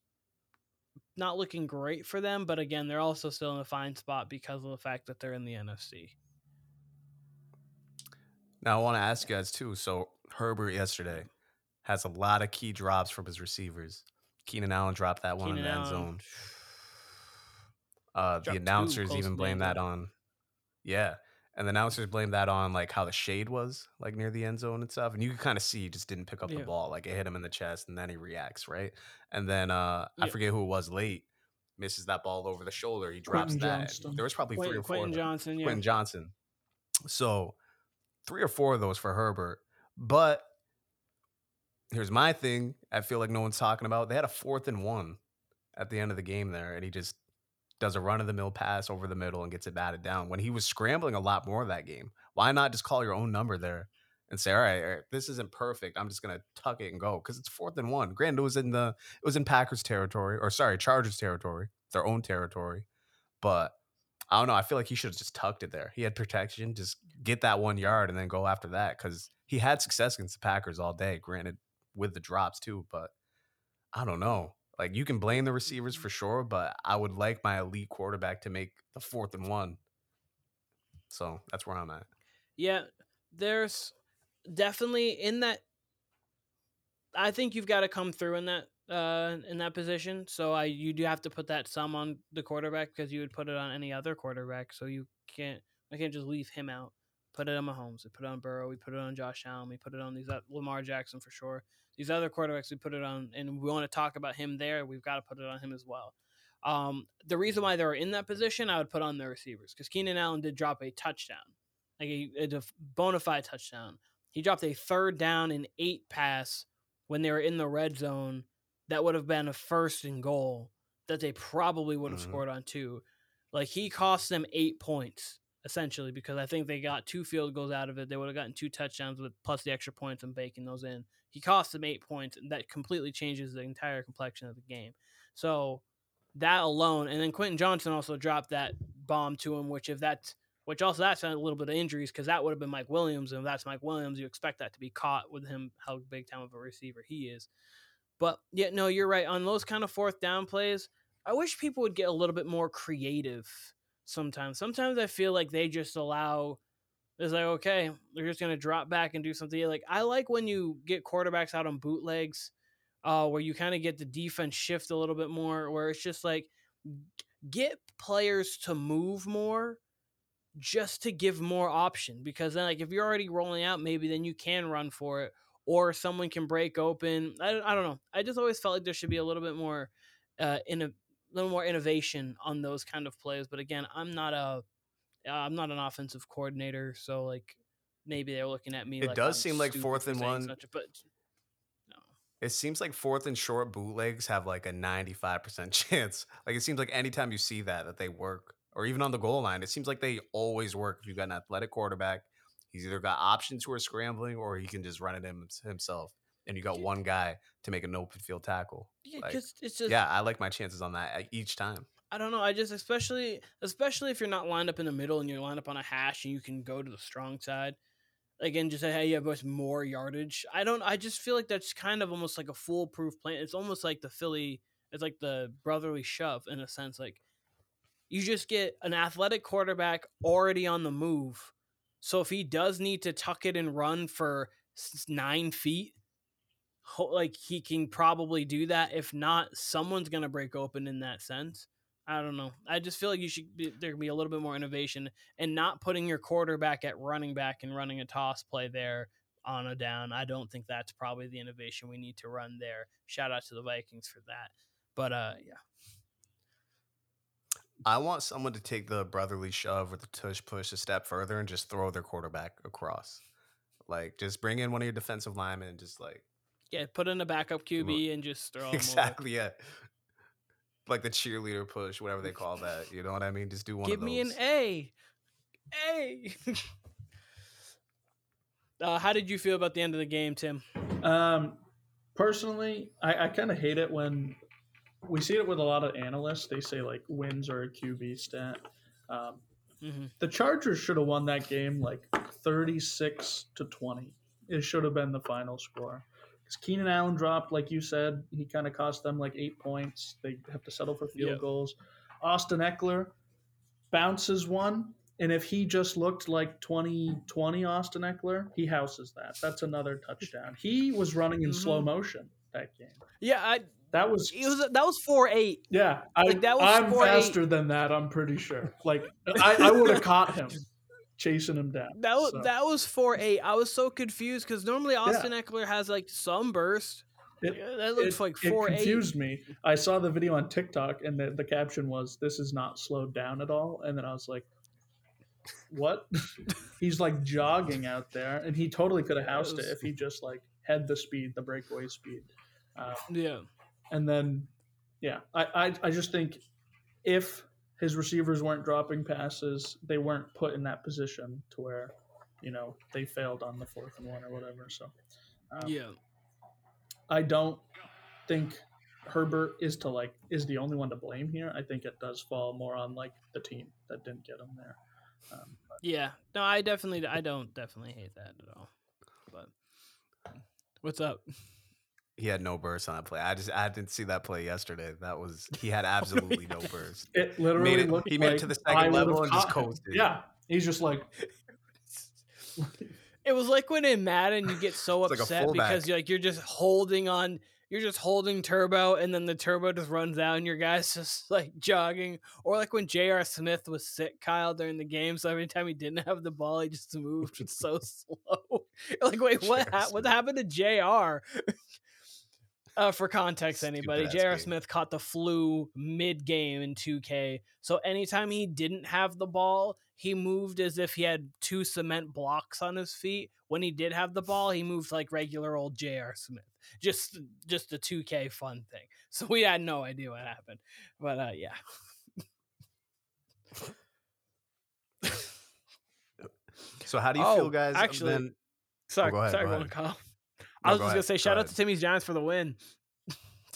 not looking great for them, but again, they're also still in a fine spot because of the fact that they're in the NFC. Now, I want to ask you guys too. So Herbert yesterday has a lot of key drops from his receivers. Keenan Allen dropped that one in the end zone. The announcers even blame that on. Yeah. And the announcers blame that on like how the shade was like near the end zone and stuff. And you could kind of see he just didn't pick up the ball. Like, it hit him in the chest and then he reacts. Right. And then I forget who it was late, misses that ball over the shoulder. He drops that. There was probably Quentin Johnson. So 3 or 4 of those for Herbert. But here's my thing. I feel like no one's talking about. They had a 4th and 1 at the end of the game there. And he just does a run-of-the-mill pass over the middle and gets it batted down when he was scrambling a lot more that game. Why not just call your own number there and say, all right, this isn't perfect. I'm just going to tuck it and go, because it's 4th and 1. Granted, it was in Packers territory, or sorry, Chargers territory, their own territory. But I don't know. I feel like he should have just tucked it there. He had protection. Just get that 1 yard and then go after that, because he had success against the Packers all day, granted, with the drops too. But I don't know. Like, you can blame the receivers for sure, but I would like my elite quarterback to make the 4th and 1. So that's where I'm at. Yeah, there's definitely in that. I think you've got to come through in that position. So you do have to put that sum on the quarterback, because you would put it on any other quarterback. So I can't just leave him out. Put it on Mahomes. We put it on Burrow. We put it on Josh Allen. We put it on Lamar Jackson for sure. These other quarterbacks we put it on, and we want to talk about him there, we've got to put it on him as well. The reason why they're in that position, I would put on the receivers, because Keenan Allen did drop a touchdown, like a bona fide touchdown. He dropped a 3rd down and 8 pass when they were in the red zone. That would have been a 1st and goal that they probably would have scored on too. Like, he cost them 8 points. Essentially, because I think they got 2 field goals out of it. They would have gotten 2 touchdowns with plus the extra points and baking those in. He cost them 8 points, and that completely changes the entire complexion of the game. So that alone, and then Quentin Johnson also dropped that bomb to him, which also that's a little bit of injuries, because that would have been Mike Williams, and if that's Mike Williams, you expect that to be caught with him, how big time of a receiver he is. But yeah, no, you're right. On those kind of 4th down plays, I wish people would get a little bit more creative. Sometimes I feel like they just allow, it's like, okay, they're just going to drop back and do something. Like, I like when you get quarterbacks out on bootlegs where you kind of get the defense shift a little bit more, where it's just like, get players to move more just to give more option. Because then, like, if you're already rolling out, maybe then you can run for it, or someone can break open. I don't know. I just always felt like there should be a little bit more a little more innovation on those kind of plays. But again, I'm not an offensive coordinator, so like maybe they're looking at me. It like does I'm seem like fourth and one, but no. It seems like fourth and short bootlegs have like a 95% chance. Like it seems like anytime you see that they work, or even on the goal line, it seems like they always work. If you've got an athletic quarterback, he's either got options who are scrambling, or he can just run it himself. And you got one guy to make an open field tackle. Yeah, like, it's just, yeah, I like my chances on that each time. I don't know. I just especially if you're not lined up in the middle and you're lined up on a hash and you can go to the strong side, like, and just say, hey, you have more yardage. I just feel like that's kind of almost like a foolproof plan. It's almost like it's like the brotherly shove in a sense. Like you just get an athletic quarterback already on the move. So if he does need to tuck it and run for 9 feet, like he can probably do that. If not, someone's going to break open in that sense. I don't know. I just feel like there can be a little bit more innovation and not putting your quarterback at running back and running a toss play there on a down. I don't think that's probably the innovation we need to run there. Shout out to the Vikings for that. But yeah. I want someone to take the brotherly shove or the tush push a step further and just throw their quarterback across. Like just bring in one of your defensive linemen and just like, yeah, put in a backup QB and just throw him exactly over. Yeah, like the cheerleader push, whatever they call that. You know what I mean? Just do one. Give of those. Give me an A. A. How did you feel about the end of the game, Tim? Personally, I kind of hate it when we see it with a lot of analysts. They say like wins are a QB stat. The Chargers should have won that game like 36-20. It should have been the final score. Keenan Allen dropped, like you said. He kind of cost them like 8 points. They have to settle for field goals. Austin Ekeler bounces one, and if he just looked like 2020 Austin Ekeler, he houses that. That's another touchdown. He was running in slow motion that game. Yeah, that was 4-8. Yeah, I'm 4-8. Faster than that, I'm pretty sure. Like I would have caught him. Chasing him down. That was 4-8. I was so confused because normally Austin Ekeler has like some burst. That looks like 4-8. It confused me. I saw the video on TikTok and the caption was, "This is not slowed down at all." And then I was like, "What?" He's like jogging out there, and he totally could have housed it if he just like had the speed, the breakaway speed. And then, I just think if his receivers weren't dropping passes. They weren't put in that position to where, they failed on the 4th and 1 or whatever. So, I don't think Herbert is the only one to blame here. I think it does fall more on like the team that didn't get him there. No, I don't definitely hate that at all. But what's up? He had no burst on that play. I didn't see that play yesterday. He had absolutely no burst. It literally looked like he made it to the second level and just coasted. Yeah, he's just like. It was like when in Madden you get so upset because you're just holding turbo, and then the turbo just runs out, and your guy's just like jogging. Or like when J.R. Smith was sick, Kyle, during the game. So every time he didn't have the ball, he just moved so slow. You're like, wait, what happened to J.R.? For context, anybody, J.R. Smith caught the flu mid-game in 2K. So anytime he didn't have the ball, he moved as if he had two cement blocks on his feet. When he did have the ball, he moved like regular old J.R. Smith. Just the 2K fun thing. So we had no idea what happened. But, yeah. So how do you feel, guys? Actually, sorry, Kyle. I was just going to say, shout out to Timmy's Giants for the win.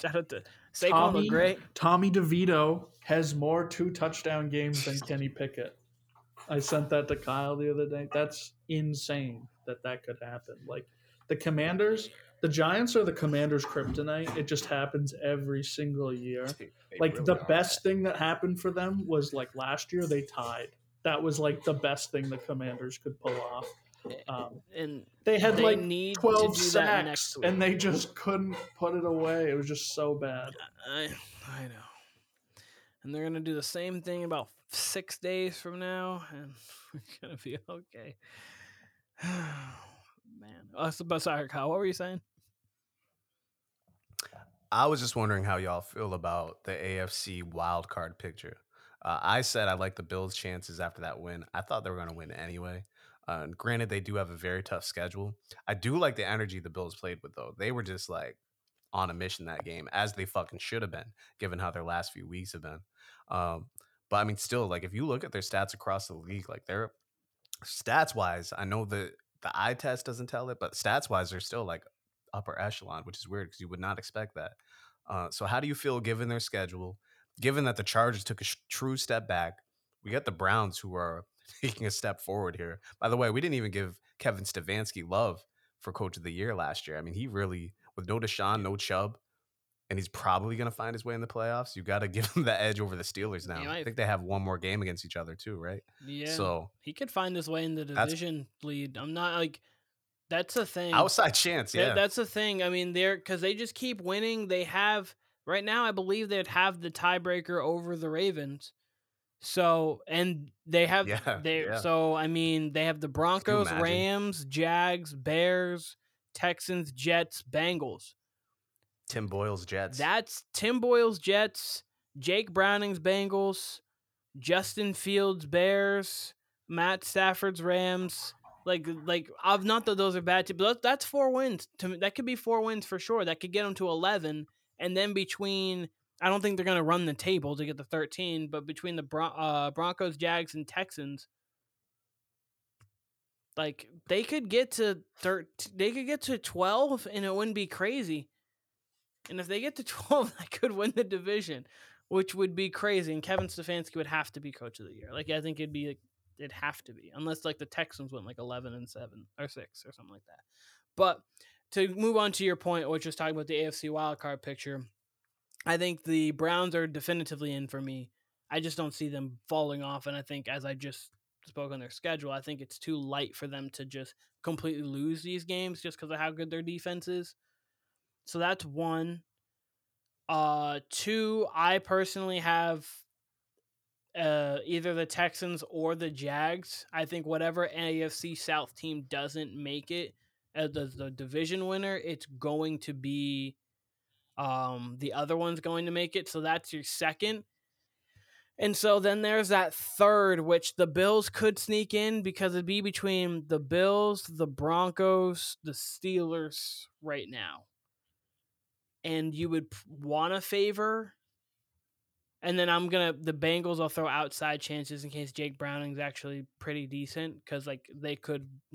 Shout out to Saquon looked great. Tommy DeVito has more 2-touchdown games than Kenny Pickett. I sent that to Kyle the other day. That's insane that could happen. Like the Giants are the Commanders' kryptonite. It just happens every single year. Thing that happened for them was like last year they tied. That was like the best thing the Commanders could pull off. And they had 12 sacks and they just couldn't put it away. It was just so bad. I know. And they're going to do the same thing about 6 days from now, and we're going to be okay. Man. Sorry, Kyle, what were you saying? I was just wondering how y'all feel about the AFC wildcard picture. I said I like the Bills' chances after that win. I thought they were going to win anyway. Granted, they do have a very tough schedule. I do like the energy the Bills played with, though. They were just like on a mission that game, as they fucking should have been, given how their last few weeks have been. But I mean, still, like if you look at their stats across the league, like their stats wise, I know that the eye test doesn't tell it, but stats wise, they're still like upper echelon, which is weird because you would not expect that. So how do you feel given their schedule, given that the Chargers took a true step back? We got the Browns who are taking a step forward here. By the way, we didn't even give Kevin Stefanski love for Coach of the Year last year. I mean, he really, with no Deshaun, no Chubb, and he's probably going to find his way in the playoffs. You got to give him the edge over the Steelers now. I think they have one more game against each other too, right? Yeah. So he could find his way in the division lead. I'm not like, that's a thing. Outside chance, yeah. That's a thing. I mean, because they just keep winning. They have, right now, I believe they'd have the tiebreaker over the Ravens. So, and they have, so, I mean, they have the Broncos, Rams, Jags, Bears, Texans, Jets, Bengals. Tim Boyle's Jets. That's Tim Boyle's Jets, Jake Browning's Bengals, Justin Fields' Bears, Matt Stafford's Rams. Like I've not that those are bad teams, but that's 4 wins. To me, that could be 4 wins for sure. That could get them to 11, and then between, I don't think they're going to run the table to get the 13, but between the Broncos, Jags, and Texans, like they could get to 12, and it wouldn't be crazy. And if they get to 12, they could win the division, which would be crazy. And Kevin Stefanski would have to be Coach of the Year. Like I think it'd be. Like, it'd have to be, unless like the Texans went like 11-7 or 6 or something like that. But to move on to your point, which is talking about the AFC wildcard picture, I think the Browns are definitively in for me. I just don't see them falling off. And I think, as I just spoke on their schedule, I think it's too light for them to just completely lose these games just because of how good their defense is. So that's one. 2, I personally have either the Texans or the Jags. I think whatever AFC South team doesn't make it as the division winner, it's going to be the other one's going to make it. So that's your second. And so then there's that third, which the Bills could sneak in because it'd be between the Bills, the Broncos, the Steelers right now. And you would want to favor... And then the Bengals, I'll throw outside chances in case Jake Browning's actually pretty decent, because like they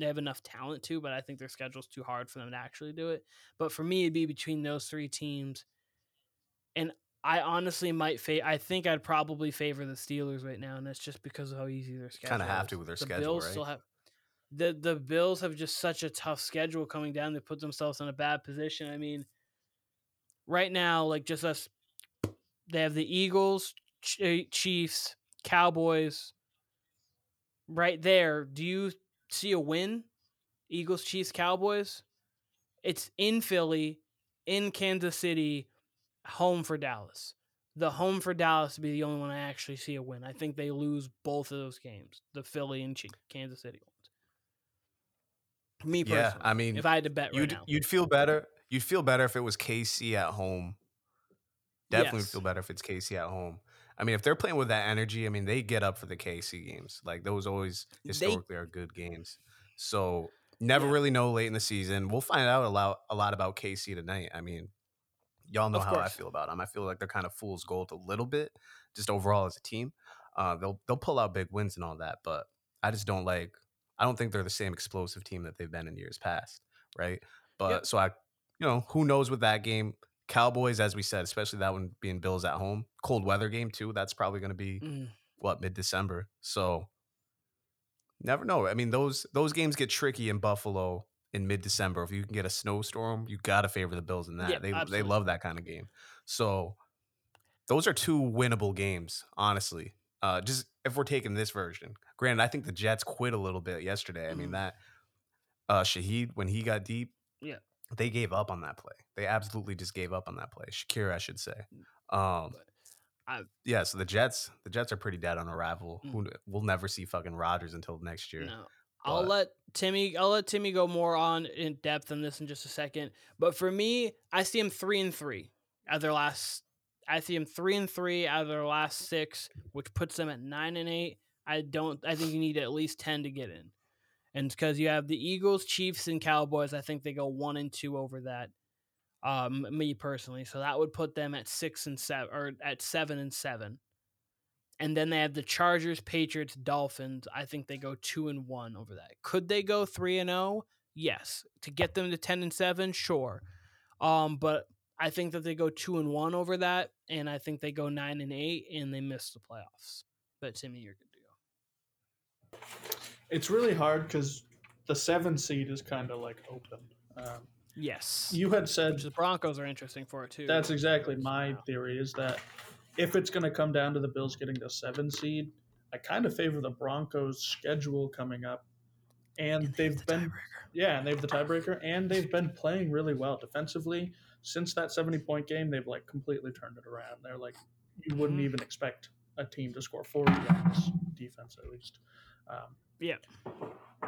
have enough talent to, but I think their schedule's too hard for them to actually do it. But for me, it'd be between those 3 teams. And I honestly I think I'd probably favor the Steelers right now, and that's just because of how easy their schedule is. Kind of have to with their schedule, Bills, right? Still have, the Bills have just such a tough schedule coming down. They put themselves in a bad position. I mean, right now, like just us, they have the Eagles, Chiefs, Cowboys right there. Do you see a win? Eagles, Chiefs, Cowboys? It's in Philly, in Kansas City, home for Dallas. The home for Dallas would be the only one I actually see a win. I think they lose both of those games, the Philly and Kansas City ones. Me personally. Yeah, I mean, if I had to bet right now. You'd feel better if it was KC at home. Definitely yes. Feel better if it's KC at home. I mean, if they're playing with that energy, I mean, they get up for the KC games. Like, those always historically are good games. So, really know late in the season. We'll find out a lot about KC tonight. I mean, y'all know how I feel about them. I feel like they're kind of fool's gold a little bit, just overall as a team. They'll pull out big wins and all that, but I just don't like – I don't think they're the same explosive team that they've been in years past, right? But so, who knows with that game – Cowboys, as we said, especially that one being Bills at home, cold weather game too. That's probably going to be mid-December. So never know. I mean, those games get tricky in Buffalo in mid-December. If you can get a snowstorm, you got to favor the Bills in that. Yeah, they love that kind of game. So those are 2 winnable games, honestly. Just if we're taking this version, granted, I think the Jets quit a little bit yesterday. I mean that Shaheed when he got deep, yeah. They gave up on that play. They absolutely just gave up on that play. Shakira, I should say. So the Jets are pretty dead on arrival. We'll never see fucking Rodgers until next year. No. I'll let Timmy go more on in depth on this in just a second. But for me, I see him 3-3 out of their last. I see him 3-3 out of their last 6, which puts them at 9-8. I think you need at least 10 to get in. And because you have the Eagles, Chiefs, and Cowboys, I think they go 1 and 2 over that. Me personally, so that would put them at 6 and 7, or at 7 and 7. And then they have the Chargers, Patriots, Dolphins. I think they go 2 and 1 over that. Could they go 3 and 0? Yes. To get them to 10 and 7, sure. But I think that they go 2 and 1 over that, and I think they go 9 and 8, and they miss the playoffs. But Timmy, you're good to go. It's really hard because the 7 seed is kind of like open. Yes. You had said the Broncos are interesting for it too. That's exactly my theory, is that if it's going to come down to the Bills getting the 7 seed, I kind of favor the Broncos' schedule coming up. And they've been the tiebreaker, and they've been playing really well defensively. Since that 70-point game, they've like completely turned it around. They're like, you wouldn't even expect a team to score 40 on this defense, at least. Yeah.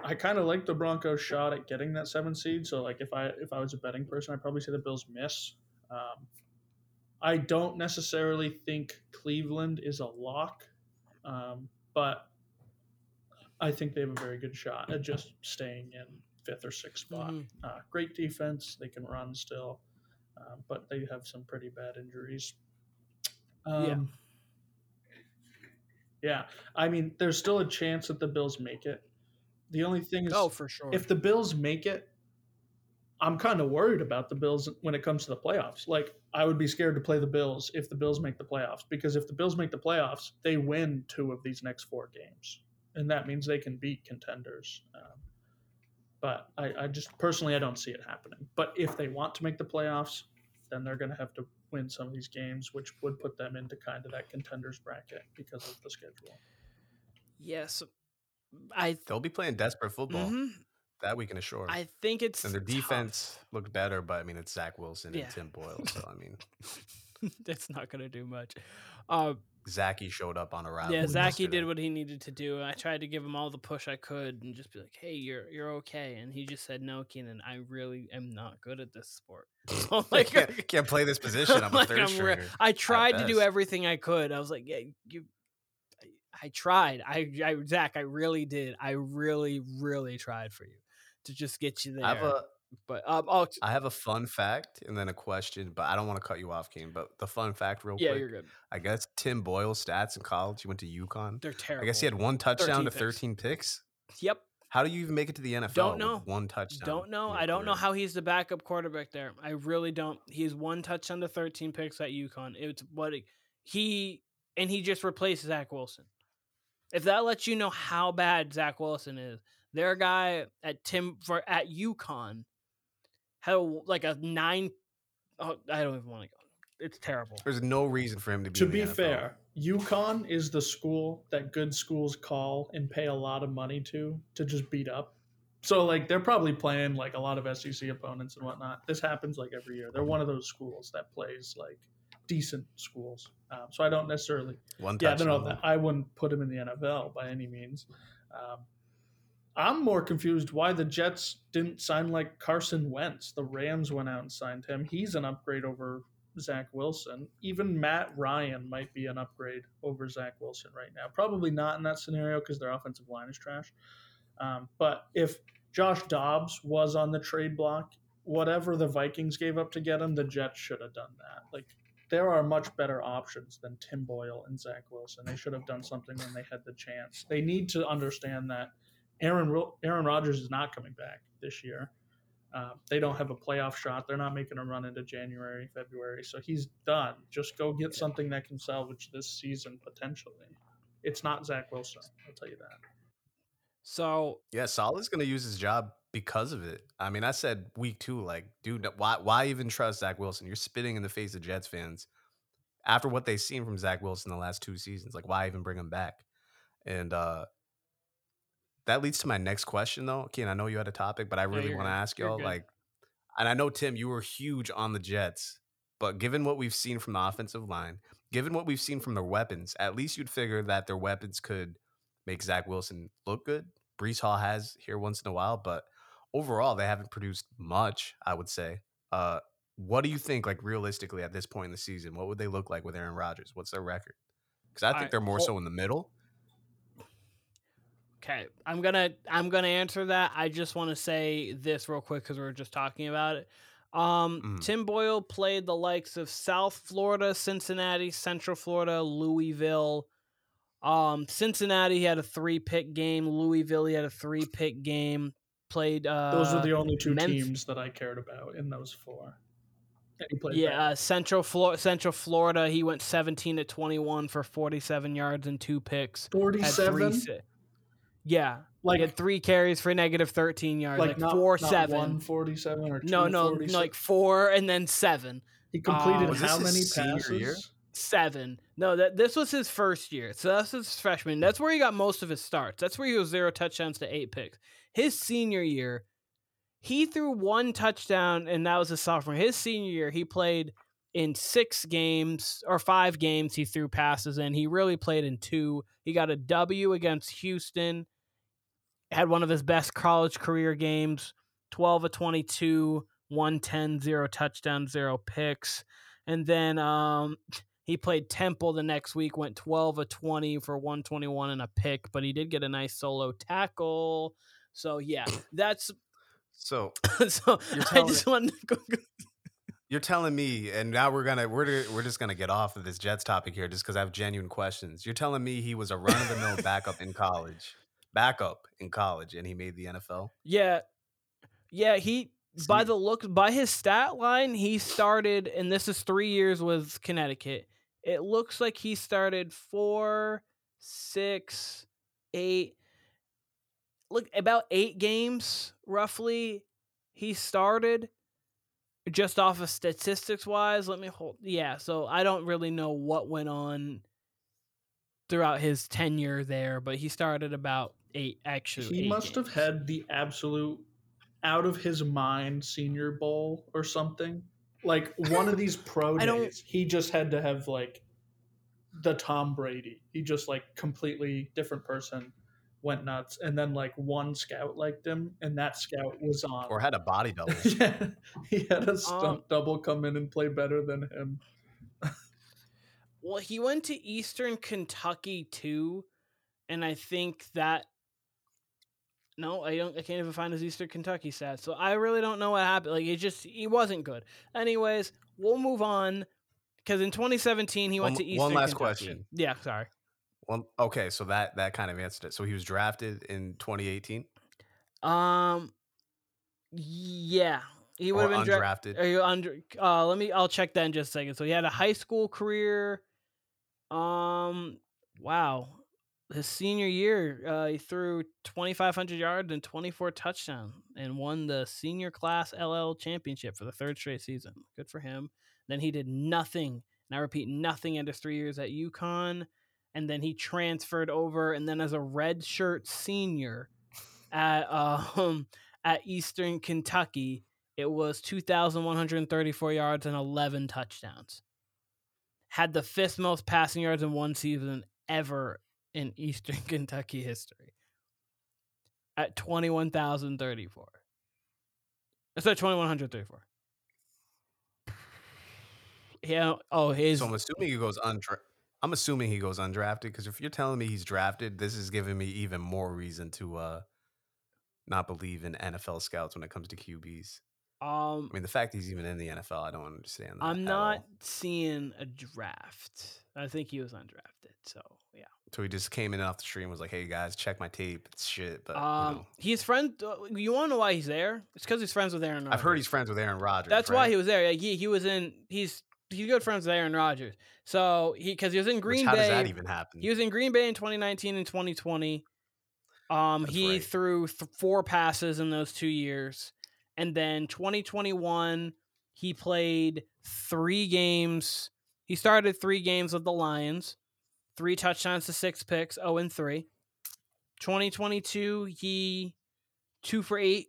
I kind of like the Broncos' shot at getting that 7 seed. So, like, if I was a betting person, I'd probably say the Bills miss. I don't necessarily think Cleveland is a lock, but I think they have a very good shot at just staying in 5th or 6th spot. Mm-hmm. Great defense. They can run still, but they have some pretty bad injuries. Yeah. I mean, there's still a chance that the Bills make it. The only thing is, for sure, if the Bills make it, I'm kind of worried about the Bills when it comes to the playoffs. Like, I would be scared to play the Bills if the Bills make the playoffs, because if the Bills make the playoffs, they win 2 of these next 4 games, and that means they can beat contenders. But I just personally, I don't see it happening. But if they want to make the playoffs, then they're going to have to win some of these games, which would put them into kind of that contenders bracket because of the schedule. Yes. They'll be playing desperate football. Mm-hmm. That we can assure. I think it's and their defense tough. Looked better, but I mean it's Zach Wilson and Tim Boyle, so I mean that's not going to do much. Zachy showed up on a rally. Yeah, Zachy did what he needed to do. I tried to give him all the push I could and just be like, "Hey, you're okay," and he just said, "No, Keenan, I really am not good at this sport. So, like, I can't play this position. I'm a third stringer." I tried to do everything I could. I was like, "Yeah, you." I tried. Zach, I really did. I really, really tried for you to just get you there. I have a fun fact and then a question, but I don't want to cut you off, Kane. But the fun fact real quick. Yeah, you're good. I guess Tim Boyle's stats in college, he went to UConn. They're terrible. I guess he had 1 touchdown 13 picks. Yep. How do you even make it to the NFL? Don't know. With 1 touchdown. Don't know. I don't know how he's the backup quarterback there. I really don't. He's 1 touchdown to 13 picks at UConn. It's what he just replaced Zach Wilson. If that lets you know how bad Zach Wilson is, their guy at UConn had like a 9. Oh, I don't even want to go. It's terrible. There's no reason for him to be. To in the be NFL. Fair, UConn is the school that good schools call and pay a lot of money to just beat up. So like they're probably playing like a lot of SEC opponents and whatnot. This happens like every year. They're one of those schools that plays like decent schools. So I don't necessarily I don't know that I wouldn't put him in the NFL by any means. I'm more confused why the Jets didn't sign like Carson Wentz. The Rams went out and signed him. He's an upgrade over Zach Wilson. Even Matt Ryan might be an upgrade over Zach Wilson right now. Probably not in that scenario because their offensive line is trash. But if Josh Dobbs was on the trade block, whatever the Vikings gave up to get him, the Jets should have done that. Like, there are much better options than Tim Boyle and Zach Wilson. They should have done something when they had the chance. They need to understand that Aaron Rodgers is not coming back this year. They don't have a playoff shot. They're not making a run into January, February. So he's done. Just go get something that can salvage this season potentially. It's not Zach Wilson. I'll tell you that. So yeah, Saleh's going to use his job because of it. I mean, I said week 2, like, dude, why even trust Zach Wilson? You're spitting in the face of Jets fans after what they've seen from Zach Wilson the last 2 seasons. Like, why even bring him back? And that leads to my next question, though. Keenan, I know you had a topic, but I really want to ask y'all. Like, and I know, Tim, you were huge on the Jets, but given what we've seen from the offensive line, given what we've seen from their weapons, at least you'd figure that their weapons could make Zach Wilson look good. Breece Hall has here once in a while, but overall, they haven't produced much, I would say. What do you think, like, realistically at this point in the season, what would they look like with Aaron Rodgers? What's their record? Because I think they're more so in the middle. Okay, I'm gonna answer that. I just want to say this real quick because we were just talking about it. Tim Boyle played the likes of South Florida, Cincinnati, Central Florida, Louisville. Cincinnati had a 3-pick game. Louisville had a 3-pick game. Played. Those were the only two teams that I cared about in those four. Yeah, Central Florida. He went 17-21 for 47 yards and 2 picks. 47. Yeah, like he had 3 carries for -13 yards. Like not, 4-7. 147 or 246. No, like 4 and then 7. He completed how many passes? Year? 7. No, this was his first year. So that's his freshman. That's where he got most of his starts. That's where he was 0 touchdowns to 8 picks. His senior year, he threw 1 touchdown, and that was his sophomore. His senior year, he played in 5 games. He threw passes in. He really played in 2. He got a W against Houston. Had one of his best college career games, 12 of 22, 110, 0 touchdowns, 0 picks. And then he played Temple the next week, went 12 of 20 for 121 and a pick, but he did get a nice solo tackle. So, yeah, that's... So you're telling me, and now we're just gonna get off of this Jets topic here, just because I have genuine questions. You're telling me he was a run-of-the-mill backup in college, and he made the NFL. Yeah. By his stat line, he started, and this is 3 years with Connecticut. It looks like he started 4, 6, 8. Look, about 8 games, roughly, he started just off of statistics-wise. Yeah, so I don't really know what went on throughout his tenure there, but he started about 8, actually. He must have had the absolute out-of-his-mind Senior Bowl or something. Like, one of these pro days, he just had to have, like, the Tom Brady. He just, like, completely different person. Went nuts, and then like one scout liked him, and that scout was on. Or had a body double. Yeah, he had a stunt double come in and play better than him. Well, he went to Eastern Kentucky too, and I think that. No, I can't even find his Eastern Kentucky stats, so I really don't know what happened. Like he wasn't good. Anyways, we'll move on because in 2017 he went to Eastern. One last Kentucky. Question. Yeah, sorry. Well, okay, so that kind of answered it. So he was drafted in 2018? Yeah. He would have been undrafted. I'll check that in just a second. So he had a high school career. Wow. His senior year, he threw 2,500 yards and 24 touchdowns and won the senior class LL championship for the 3rd straight season. Good for him. Then he did nothing, and I repeat, nothing under 3 years at UConn. And then he transferred over, and then as a redshirt senior at Eastern Kentucky, it was 2,134 yards and 11 touchdowns. Had the 5th most passing yards in one season ever in Eastern Kentucky history at 21,034. Sorry, 2,134. Yeah. Oh, so I'm assuming he goes undrafted. I'm assuming he goes undrafted because if you're telling me he's drafted, this is giving me even more reason to not believe in NFL scouts when it comes to QBs. I mean, the fact he's even in the NFL, I don't understand that. I'm not seeing a draft. I think he was undrafted. So, yeah. So he just came in off the street and was like, hey, guys, check my tape. It's shit. But he's friends. You want to know why he's there? It's because he's friends with Aaron Rodgers. I've heard he's friends with Aaron Rodgers. That's right? Why he was there. Like, he was in – he's good friends with Aaron Rodgers. So he was in Green Bay. How does that even happen? He was in Green Bay in 2019 and 2020. He threw 4 passes in those 2 years. And then 2021, he played 3 games. He started 3 games with the Lions, 3 touchdowns to 6 picks, 0-3. 2022, he 2 for 8,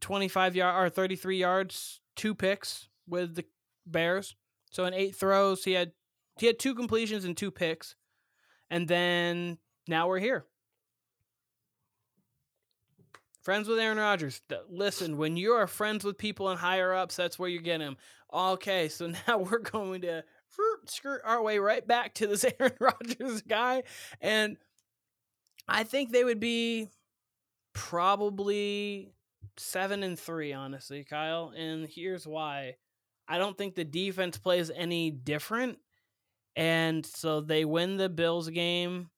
25 yards or 33 yards, 2 picks with the Bears. So in 8 throws, he had 2 completions and 2 picks. And then now we're here. Friends with Aaron Rodgers. Listen, when you are friends with people and higher ups, that's where you get him. Okay, so now we're going to skirt our way right back to this Aaron Rodgers guy. And I think they would be probably 7-3, honestly, Kyle. And here's why. I don't think the defense plays any different. And so they win the Bills game.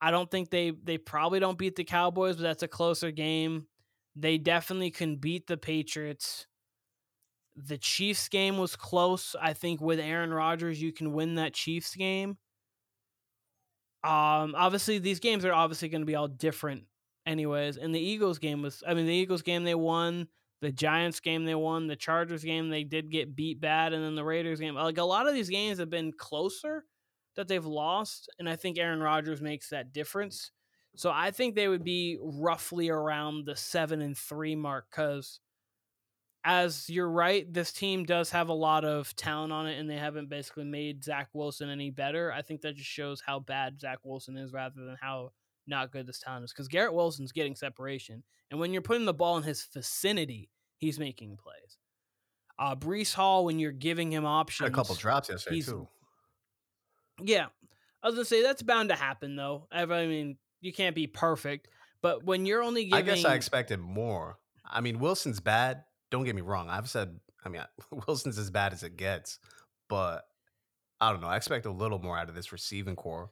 I don't think they probably don't beat the Cowboys, but that's a closer game. They definitely can beat the Patriots. The Chiefs game was close. I think with Aaron Rodgers, you can win that Chiefs game. Obviously, these games are obviously going to be all different anyways. And the Eagles game was, I mean, the Eagles game, they won. The Giants game, they won. The Chargers game, they did get beat bad. And then the Raiders game. Like, a lot of these games have been closer that they've lost. And I think Aaron Rodgers makes that difference. So I think they would be roughly around the 7-3 mark. Because, as you're right, this team does have a lot of talent on it. And they haven't basically made Zach Wilson any better. I think that just shows how bad Zach Wilson is rather than how not good this town is, because Garrett Wilson's getting separation, and when you're putting the ball in his vicinity, he's making plays. Breece Hall, when you're giving him options, had a couple drops yesterday too. Yeah, I was gonna say that's bound to happen though. I mean, you can't be perfect, but when you're only giving, I guess I expected more. I mean, Wilson's bad. Don't get me wrong. I've said, I mean, Wilson's as bad as it gets, but I don't know. I expect a little more out of this receiving core,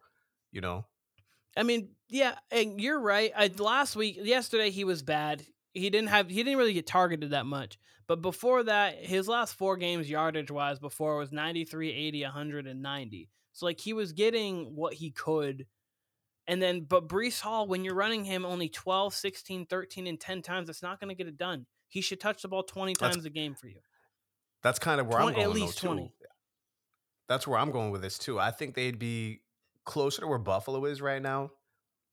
you know. I mean, yeah, and you're right. Yesterday he was bad. He didn't really get targeted that much. But before that, his last four games yardage wise before was 93, 80, 190. So like he was getting what he could. And then, but Breece Hall, when you're running him only 12, 16, 13, and 10 times, it's not going to get it done. He should touch the ball 20 times a game for you. That's kind of where I'm going. At least 20. That's where I'm going with this too. I think they'd be closer to where Buffalo is right now,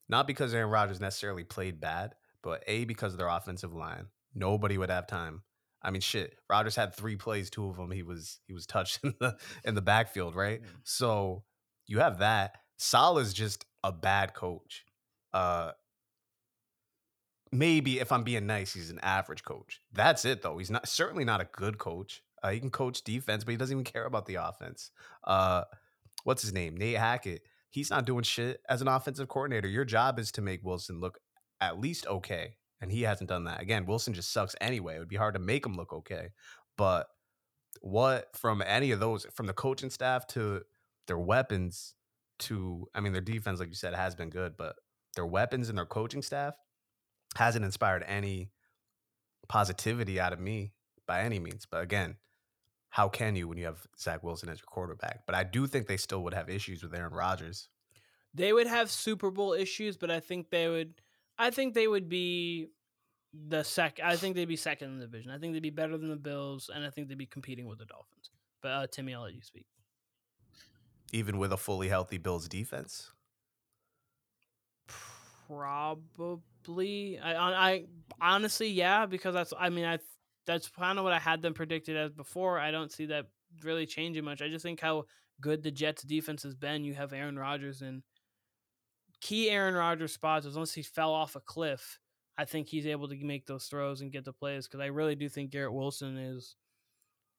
not because Aaron Rodgers necessarily played bad, but because of their offensive line. Nobody would have time. I mean, shit, Rodgers had 3 plays, 2 of them he was touched in the backfield, right? Mm-hmm. So you have that. Salah's just a bad coach. Maybe if I'm being nice, he's an average coach. That's it though. He's not certainly not a good coach. He can coach defense, but he doesn't even care about the offense. What's his name? Nate Hackett. He's not doing shit as an offensive coordinator. Your job is to make Wilson look at least okay, and he hasn't done that. Again, Wilson just sucks anyway. It would be hard to make him look okay. But what from any of those, from the coaching staff to their weapons to, I mean, their defense, like you said, has been good, but their weapons and their coaching staff hasn't inspired any positivity out of me by any means. But again, how can you when you have Zach Wilson as your quarterback? But I do think they still would have issues with Aaron Rodgers. They would have Super Bowl issues, but I think they'd be second in the division. I think they'd be better than the Bills, and I think they'd be competing with the Dolphins. But Timmy, I'll let you speak. Even with a fully healthy Bills defense, probably. I honestly, yeah, because that's. I mean, that's kind of what I had them predicted as before. I don't see that really changing much. I just think how good the Jets defense has been. You have Aaron Rodgers in key Aaron Rodgers spots. Unless he fell off a cliff, I think he's able to make those throws and get the plays. Cause I really do think Garrett Wilson is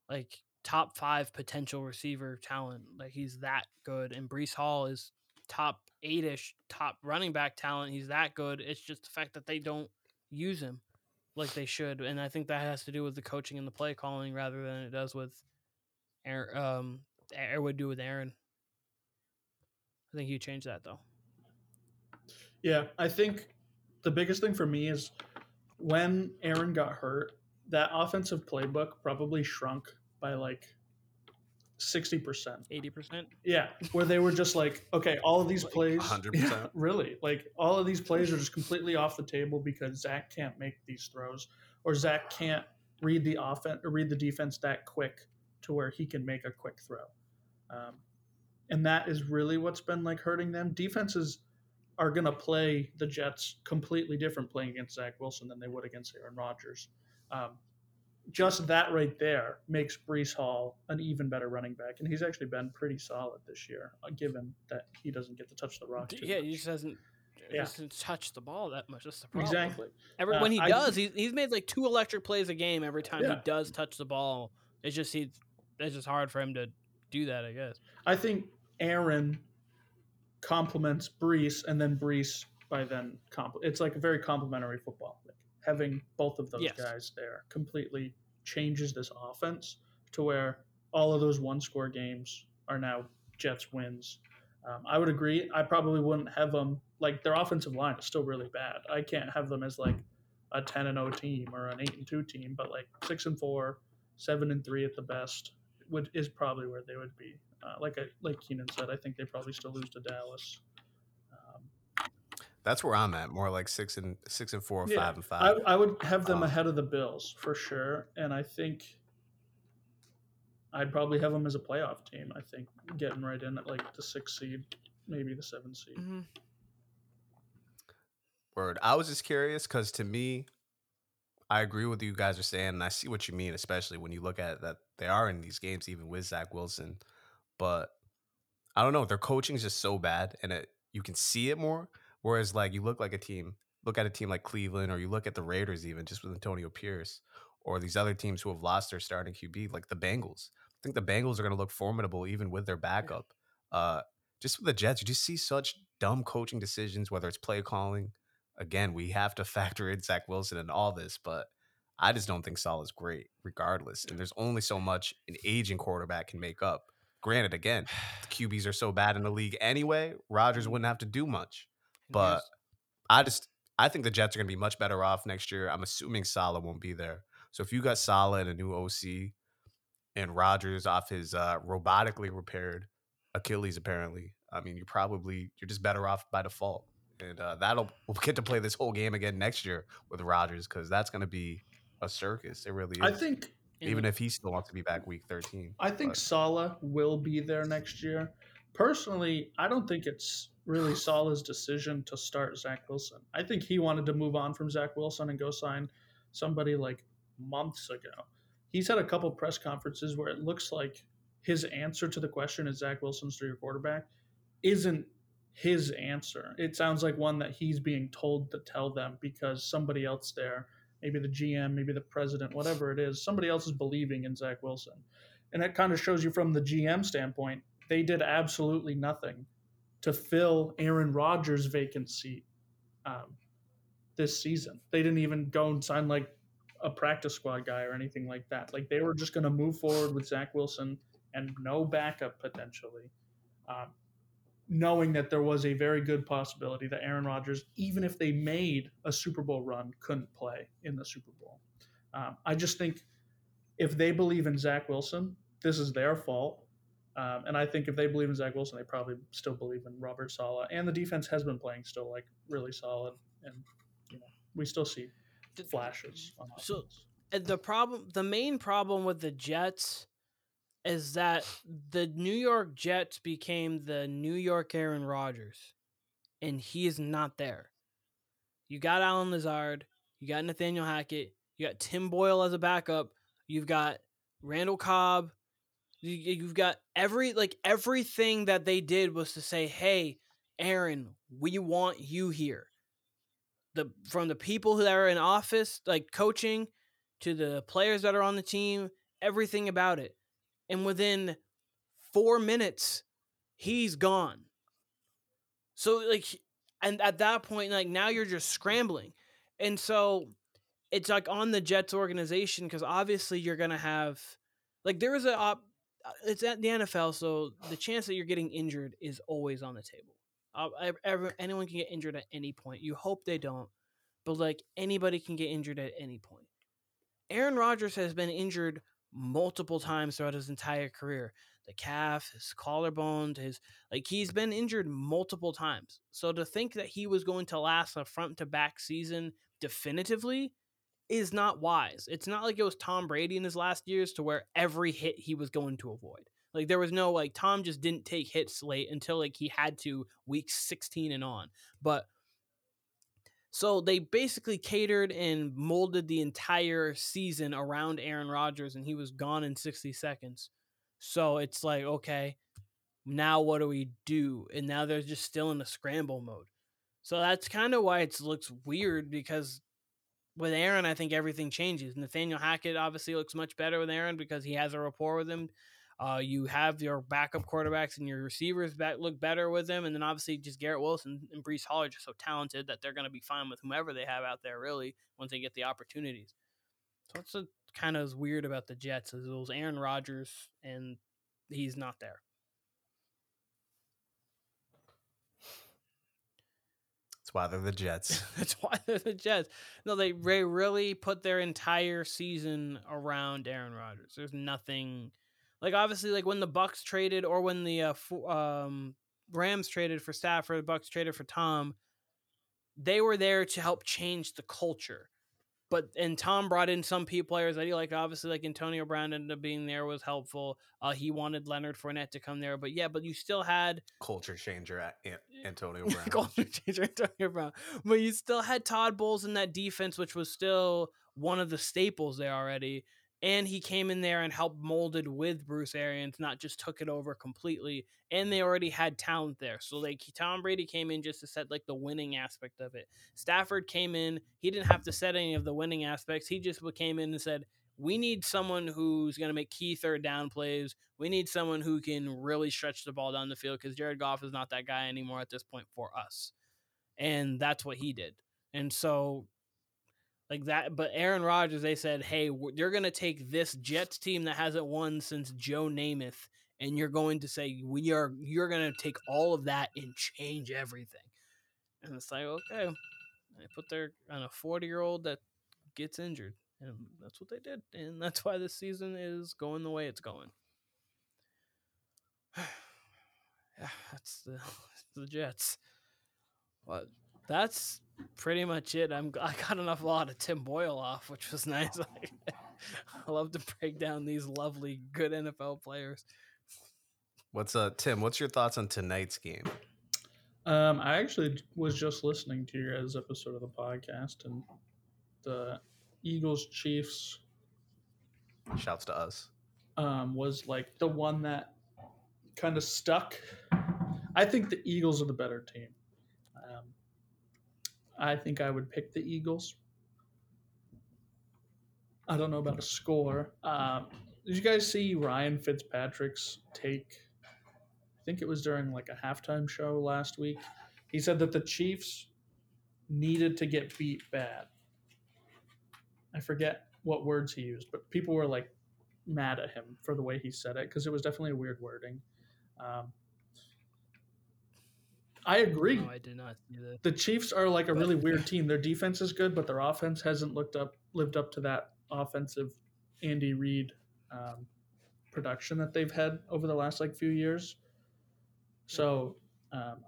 like top 5 potential receiver talent. Like he's that good. And Breece Hall is top 8-ish, top running back talent. He's that good. It's just the fact that they don't use him like they should, and I think that has to do with the coaching and the play calling rather than it does with Aaron. It would do with Aaron. I think you changed that though. Yeah, I think the biggest thing for me is when Aaron got hurt, that offensive playbook probably shrunk by like 60%, 80%. Yeah, where they were just like, okay, all of these plays, 100%. Yeah, really, like all of these plays are just completely off the table because Zach can't make these throws, or Zach can't read the offense or read the defense that quick to where he can make a quick throw, and that is really what's been like hurting them. Defenses are gonna play the Jets completely different playing against Zach Wilson than they would against Aaron Rodgers. Just that right there makes Breece Hall an even better running back, and he's actually been pretty solid this year, given that he doesn't get to touch the rock. Yeah, much. He just doesn't touch the ball that much. That's the problem. Exactly. When he does, he's made like 2 electric plays a game every time he does touch the ball. It's just hard for him to do that, I guess. I think Aaron compliments Breece, and then Breece by then it's like a very complementary football. Like having both of those guys there completely changes this offense to where all of those one-score games are now Jets wins. I would agree. I probably wouldn't have them like their offensive line is still really bad. I can't have them as like a 10-0 team or an 8-2 team, but like 6-4, 7-3 at the best is probably where they would be. Like Keenan said, I think they probably still lose to Dallas. That's where I'm at, more like 6-4 or 5-5. I would have them ahead of the Bills for sure, and I think I'd probably have them as a playoff team. I think getting right in at like the 6th seed, maybe the 7th seed. Mm-hmm. Word. I was just curious because to me, I agree with what you guys are saying, and I see what you mean, especially when you look at that they are in these games even with Zach Wilson. But I don't know, their coaching is just so bad, and you can see it more. Whereas, like, you look at a team like Cleveland, or you look at the Raiders even, just with Antonio Pierce, or these other teams who have lost their starting QB, like the Bengals. I think the Bengals are going to look formidable even with their backup. Just with the Jets, you just see such dumb coaching decisions, whether it's play calling. Again, we have to factor in Zach Wilson and all this, but I just don't think Saleh's great regardless. And there's only so much an aging quarterback can make up. Granted, again, the QBs are so bad in the league anyway, Rodgers wouldn't have to do much. But I think the Jets are going to be much better off next year. I'm assuming Saleh won't be there. So if you got Saleh and a new OC and Rodgers off his robotically repaired Achilles, apparently, I mean, you're just better off by default. And we'll get to play this whole game again next year with Rodgers because that's going to be a circus. It really is. I think even if he still wants to be back week 13. I think Saleh will be there next year. Personally, I don't think it's really Saleh's decision to start Zach Wilson. I think he wanted to move on from Zach Wilson and go sign somebody like months ago. He's had a couple press conferences where it looks like his answer to the question, is Zach Wilson's your quarterback, isn't his answer. It sounds like one that he's being told to tell them because somebody else there, maybe the GM, maybe the president, whatever it is, somebody else is believing in Zach Wilson. And that kind of shows you from the GM standpoint, they did absolutely nothing to fill Aaron Rodgers' vacant seat this season. They didn't even go and sign like a practice squad guy or anything like that. Like they were just going to move forward with Zach Wilson and no backup potentially, knowing that there was a very good possibility that Aaron Rodgers, even if they made a Super Bowl run, couldn't play in the Super Bowl. I just think if they believe in Zach Wilson, this is their fault. And I think if they believe in Zach Wilson, they probably still believe in Robert Saleh. And the defense has been playing still like really solid, and you know we still see flashes. On offense. So the main problem with the Jets, is that the New York Jets became the New York Aaron Rodgers, and he is not there. You got Allen Lazard, you got Nathaniel Hackett, you got Tim Boyle as a backup, you've got Randall Cobb. You've got everything that they did was to say, hey, Aaron, we want you here. From the people that are in office, like coaching, to the players that are on the team, everything about it. And within 4 minutes, he's gone. So, and at that point, now you're just scrambling. And so it's on the Jets organization because obviously you're going to have, there is it's at the NFL, so the chance that you're getting injured is always on the table. Anyone can get injured at any point. You hope they don't, but anybody can get injured at any point. Aaron Rodgers has been injured multiple times throughout his entire career. The calf, his collarbone, he's been injured multiple times. So to think that he was going to last a front-to-back season definitively is not wise. It's not like it was Tom Brady in his last years to where every hit he was going to avoid. There was no, Tom just didn't take hits late until, he had to week 16 and on. But so they basically catered and molded the entire season around Aaron Rodgers, and he was gone in 60 seconds. So it's okay, now what do we do? And now they're just still in a scramble mode. So that's kind of why it looks weird because with Aaron, I think everything changes. Nathaniel Hackett obviously looks much better with Aaron because he has a rapport with him. You have your backup quarterbacks and your receivers that look better with them. And then obviously just Garrett Wilson and Breece Hall are just so talented that they're going to be fine with whomever they have out there, really, once they get the opportunities. So that's what kind of is weird about the Jets is it was Aaron Rodgers and he's not there. Why they're the Jets. That's why they're the Jets. No, they really put their entire season around Aaron Rodgers. There's nothing like obviously like when the Bucks traded or when the Rams traded for Stafford, the Bucks traded for Tom. They were there to help change the culture, and Tom brought in some key players that he liked. Obviously, like Antonio Brown ended up being there was helpful. He wanted Leonard Fournette to come there, but you still had culture changer at Antonio Brown. Culture changer Antonio Brown, but you still had Todd Bowles in that defense, which was still one of the staples there already. And he came in there and helped molded with Bruce Arians, not just took it over completely. And they already had talent there. So like Tom Brady came in just to set like the winning aspect of it. Stafford came in. He didn't have to set any of the winning aspects. He just came in and said, we need someone who's going to make key third down plays. We need someone who can really stretch the ball down the field because Jared Goff is not that guy anymore at this point for us. And that's what he did. And so like that, but Aaron Rodgers, they said, hey, you're going to take this Jets team that hasn't won since Joe Namath, and you're going to say, you're going to take all of that and change everything. And it's like, okay. They put their on a 40-year-old that gets injured, and that's what they did. And that's why this season is going the way it's going. Yeah, that's the Jets. But that's pretty much it. I got enough lot of Tim Boyle off, which was nice. I love to break down these lovely, good NFL players. What's Tim? What's your thoughts on tonight's game? I actually was just listening to your guys' episode of the podcast, and the Eagles Chiefs. Shouts to us. Was like the one that kind of stuck. I think the Eagles are the better team. I think I would pick the Eagles. I don't know about a score. Did you guys see Ryan Fitzpatrick's take? I think it was during like a halftime show last week. He said that the Chiefs needed to get beat bad. I forget what words he used, but people were like mad at him for the way he said it because it was definitely a weird wording. I agree. No, I did not see that. The Chiefs are like a really weird team. Their defense is good, but their offense hasn't lived up to that offensive Andy Reid production that they've had over the last like few years. So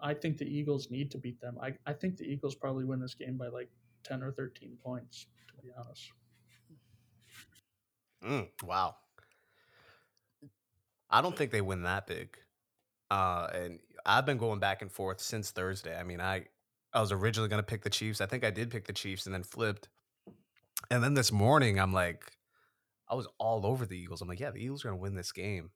I think the Eagles need to beat them. I think the Eagles probably win this game by like 10 or 13 points, to be honest. Wow. I don't think they win that big. And I've been going back and forth since Thursday. I mean, I was originally going to pick the Chiefs. I think I did pick the Chiefs and then flipped. And then this morning, I'm like, I was all over the Eagles. I'm like, yeah, the Eagles are going to win this game.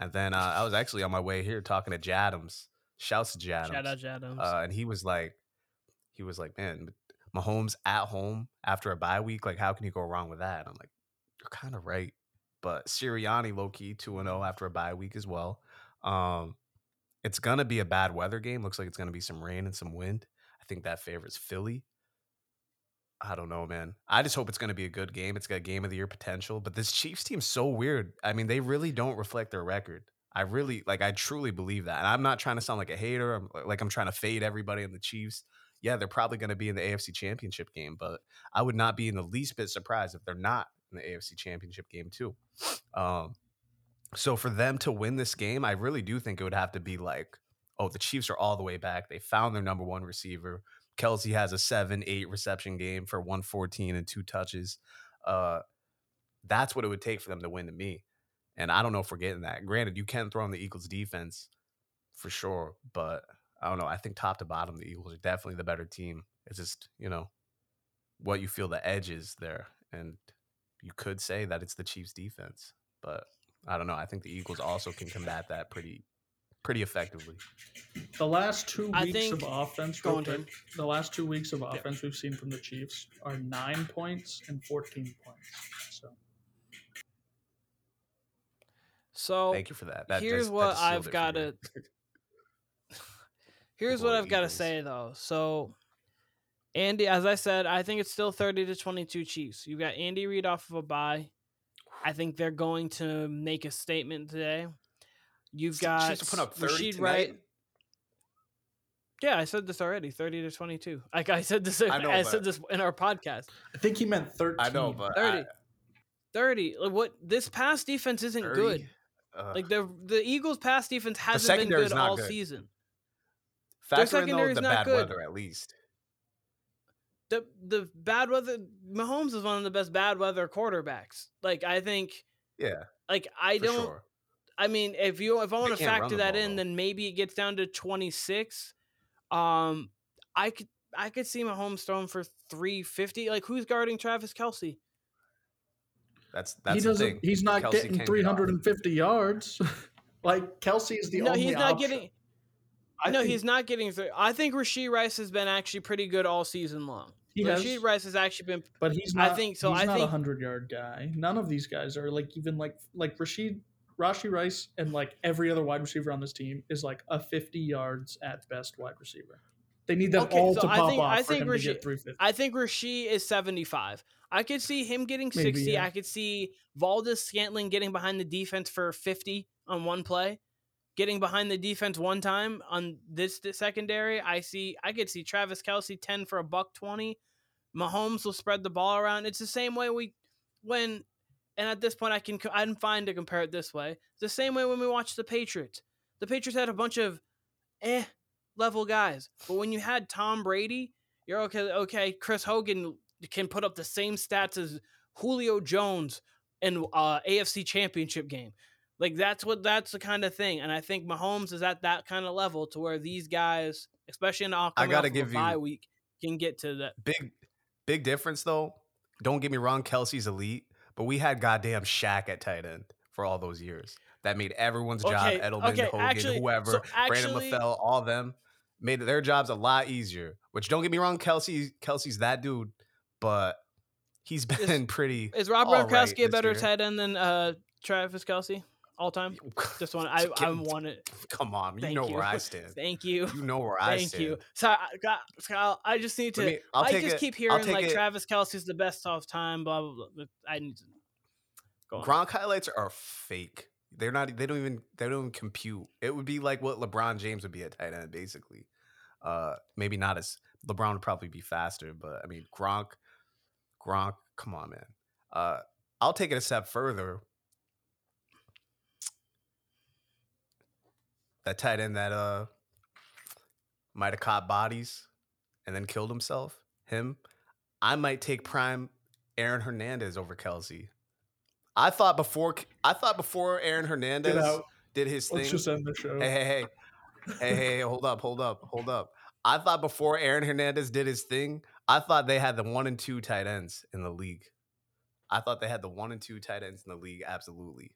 And then I was actually on my way here talking to Jadams. Shouts to Jadams. Shout out Jadams. And he was like, man, Mahomes at home after a bye week. Like, how can you go wrong with that? And I'm like, you're kind of right. But Sirianni, low-key, 2-0 after a bye week as well. It's going to be a bad weather game. Looks like it's going to be some rain and some wind. I think that favors Philly. I don't know, man. I just hope it's going to be a good game. It's got game of the year potential. But this Chiefs team's so weird. I mean, they really don't reflect their record. I truly believe that. And I'm not trying to sound like a hater. I'm trying to fade everybody on the Chiefs. Yeah, they're probably going to be in the AFC Championship game. But I would not be in the least bit surprised if they're not in the AFC Championship game, too. So for them to win this game, I really do think it would have to be like, oh, the Chiefs are all the way back. They found their number one receiver. Kelce has a 7-8 reception game for 114 and 2 touches. That's what it would take for them to win to me. And I don't know if we're getting that. Granted, you can throw on the Eagles defense for sure, but I don't know. I think top to bottom, the Eagles are definitely the better team. It's just, what you feel the edge is there. And you could say that it's the Chiefs defense, but I don't know. I think the Eagles also can combat that pretty effectively. The last 2 weeks of offense we've seen from the Chiefs are 9 points and 14 points. So, So thank you for that. Here's what I've got to say though. So Andy, as I said, I think it's still 30-22 Chiefs. You've got Andy Reid off of a bye. I think they're going to make a statement today. You've got to put up 30 tonight. Right? Yeah, I said this already. 30-22. Like I said this. I said this in our podcast. I think he meant 13. I know, but 30. 30. Like what? This pass defense isn't 30, good. Like the Eagles' pass defense hasn't been good all season. Their secondary is not good. Factor in the bad weather, at least. The bad weather, Mahomes is one of the best bad weather quarterbacks. Like I think, yeah. Like I don't. Sure. I mean, if I want to factor that in, then maybe it gets down to 26. I could see Mahomes throwing for 350. Like who's guarding Travis Kelce? That's the thing. He's not Kelce getting 350 yards. Like Kelce is the only. No, he's not option. Getting. He's not getting through. I think Rashee Rice has been actually pretty good all season long. Rashee Rice has actually been, but he's not. I think he's not a 100-yard guy. None of these guys are like even like Rashee Rice and like every other wide receiver on this team is like a 50 yards at best wide receiver. They need them to pop off for him to get 350. I think Rashee is 75. I could see him getting 60. Maybe, yeah. I could see Valdez Scantling getting behind the defense for 50 on one play. Getting behind the defense one time on this secondary, I could see Travis Kelce 10 for $120. Mahomes will spread the ball around. It's the same way at this point I'm fine to compare it this way. It's the same way when we watched the Patriots. The Patriots had a bunch of level guys, but when you had Tom Brady, you're okay. Okay, Chris Hogan can put up the same stats as Julio Jones in AFC Championship game. Like that's the kind of thing, and I think Mahomes is at that kind of level to where these guys, especially in the bye week, can get to that. Big difference though. Don't get me wrong, Kelsey's elite, but we had goddamn Shaq at tight end for all those years. That made everyone's job. Edelman, Hogan, whoever, Brandon Mathel, all of them made their jobs a lot easier. Which don't get me wrong, Kelsey's that dude, but he's been pretty. Is Rob Gronkowski a better tight end than Travis Kelce? All time, just one. I want it. Come on, where I stand. Thank you. You know where I stand. Thank you. So, Kyle, I just need to. Keep hearing like it. Travis Kelce's the best of time. Blah blah blah. I need to go on. Gronk highlights are fake. They're not. They don't even compute. It would be like what LeBron James would be at tight end, basically. Maybe not as LeBron would probably be faster, but I mean Gronk. Come on, man. I'll take it a step further. That tight end that might have caught bodies and then killed himself. I might take prime Aaron Hernandez over Kelce. I thought before Aaron Hernandez did his thing. Let's just end the show. Hey, hold up. I thought before Aaron Hernandez did his thing, I thought they had the 1 and 2 tight ends in the league. Absolutely.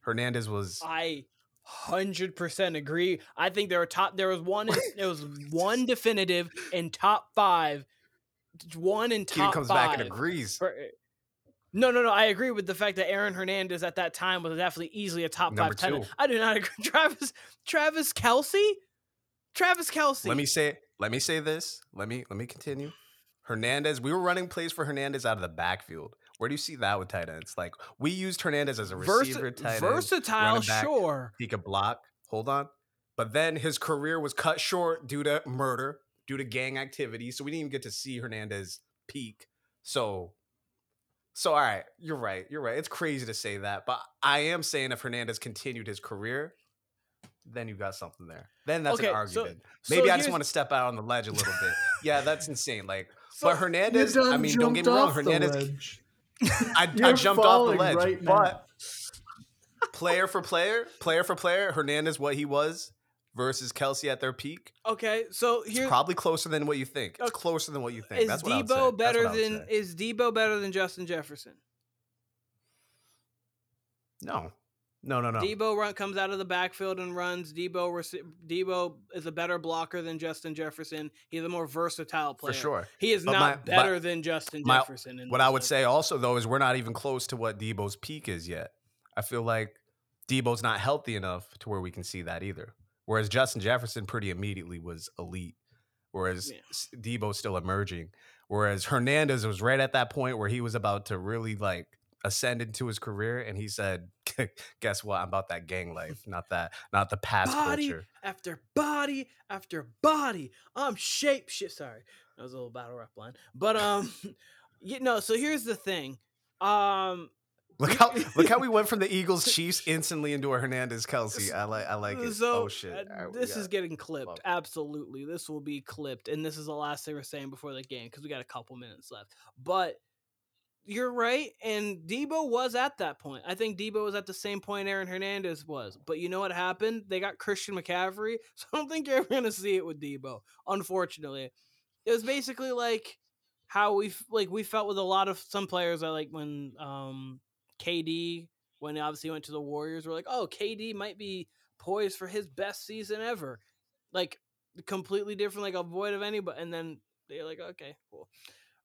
Hernandez was. 100% agree. I think there was one definitive in top five. One in top five. He comes back and agrees. No. I agree with the fact that Aaron Hernandez at that time was definitely easily a top number 5 tight end. I do not agree. Travis Kelce. Let me say this. Let me continue. Hernandez. We were running plays for Hernandez out of the backfield. Where do you see that with tight ends? Like we used Hernandez as a receiver, versatile, back, sure. He could block. Hold on. But then his career was cut short due to murder, due to gang activity. So we didn't even get to see Hernandez peak. So all right, you're right. It's crazy to say that, but I am saying if Hernandez continued his career, then you got something there. Then that's an argument. So, maybe I just want to step out on the ledge a little bit. Yeah, that's insane. Like, but Hernandez, I mean, don't get me wrong, Hernandez. I jumped off the ledge, right, but player for player, Hernandez, what he was versus Kelce at their peak. Okay, so here's probably closer than what you think. It's closer than what you think. That's what I would say. Is Deebo better than Justin Jefferson? No. Deebo comes out of the backfield and runs. Deebo is a better blocker than Justin Jefferson. He's a more versatile player. For sure. He is better than Justin Jefferson. What I would say also, though, is we're not even close to what Deebo's peak is yet. I feel like Deebo's not healthy enough to where we can see that either. Whereas Justin Jefferson pretty immediately was elite. Whereas Deebo's still emerging. Whereas Hernandez was right at that point where he was about to really like ascend into his career, and he said, "Guess what? I'm about that gang life, not the past body culture." After body after body, I'm shape shit. Sorry, that was a little battle rap line, but you know. So here's the thing. Look how we went from the Eagles Chiefs instantly into a Hernandez Kelce. I like it. So, oh shit! Right, this is getting clipped. Absolutely, this will be clipped, and this is the last thing we're saying before the game because we got a couple minutes left. But you're right, and Deebo was at that point. I think Deebo was at the same point Aaron Hernandez was. But you know what happened? They got Christian McCaffrey, so I don't think you're ever gonna see it with Deebo. Unfortunately, it was basically like how we felt with a lot of some players. I like when KD, when he obviously went to the Warriors, we're like, oh, KD might be poised for his best season ever. Like, completely different, like a void of anybody. And then they're like, okay, cool.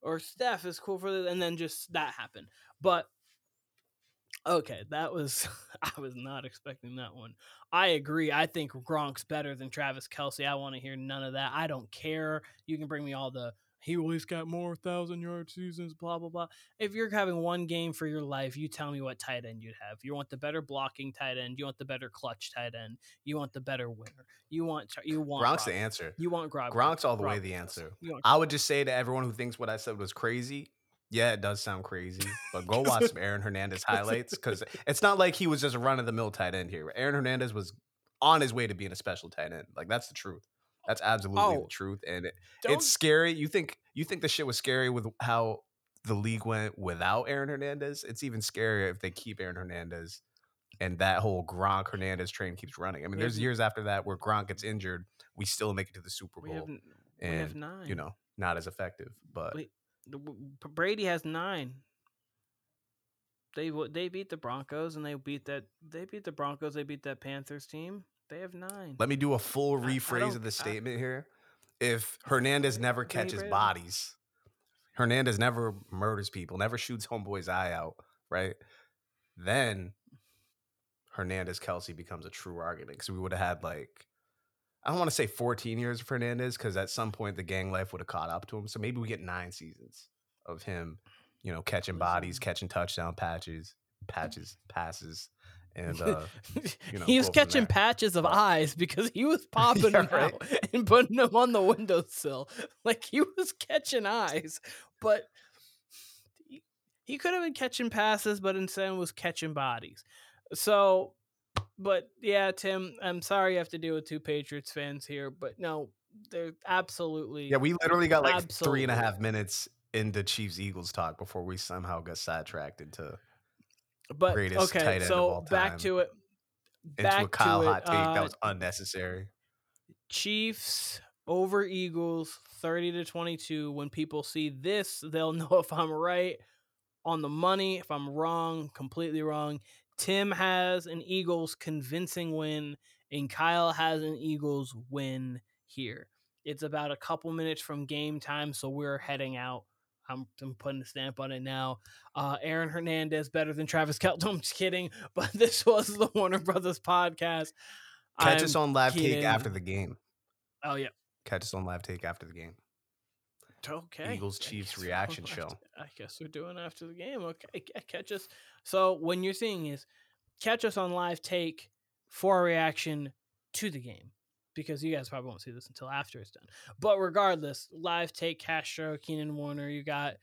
Or Steph is cool for this. And then just that happened. But, okay, I was not expecting that one. I agree. I think Gronk's better than Travis Kelce. I want to hear none of that. I don't care. You can bring me all the, he will at least got more 1,000-yard seasons, blah, blah, blah. If you're having one game for your life, you tell me what tight end you'd have. You want the better blocking tight end. You want the better clutch tight end. You want the better winner. You want Gronk's Rob. The answer. You want Grob. Gronk's all the Rob way the answer. I would just say to everyone who thinks what I said was crazy, yeah, it does sound crazy, but go watch some Aaron Hernandez highlights because it's not like he was just a run-of-the-mill tight end here. Aaron Hernandez was on his way to being a special tight end. Like, that's the truth. That's absolutely the truth, and it's scary. You think the shit was scary with how the league went without Aaron Hernandez? It's even scarier if they keep Aaron Hernandez, and that whole Gronk Hernandez train keeps running. I mean, there's years after that where Gronk gets injured, we still make it to the Super Bowl, we have 9. You know, not as effective. But Brady has 9. They beat the Broncos, and they beat that Panthers team. They have 9. Let me do a full rephrase of the statement here. If Hernandez never catches bodies, Hernandez never murders people, never shoots homeboy's eye out, right? Then Hernandez Kelce becomes a true argument because we would have had like, I don't want to say 14 years of Hernandez because at some point the gang life would have caught up to him. So maybe we get 9 seasons of him, you know, catching bodies, catching touchdown passes. And you know, he was catching patches of eyes because he was popping them out and putting them on the windowsill. Like, he was catching eyes, but he could have been catching passes, but instead was catching bodies. So, but yeah, Tim, I'm sorry you have to deal with 2 Patriots fans here, but no, they're absolutely. Yeah, we literally got like 3.5 minutes into Chiefs Eagles talk before we somehow got sidetracked into. But okay, so back to it. Back into a Kyle hot take that was unnecessary. Chiefs over Eagles 30-22. When people see this, they'll know if I'm right on the money, if I'm wrong, completely wrong. Tim has an Eagles convincing win, and Kyle has an Eagles win here. It's about a couple minutes from game time, so we're heading out. I'm putting a stamp on it now. Aaron Hernandez better than Travis Kelce. No, I'm just kidding. But this was the Warner Brothers podcast. Catch us on Live Take after the game. Oh, yeah. Catch us on Live Take after the game. Okay. Eagles Chiefs reaction show. I guess we're doing after the game. Okay. Catch us. So when you're seeing is catch us on Live Take for a reaction to the game. Because you guys probably won't see this until after it's done. But regardless, Live Take, Castro, Keenan Warner, you got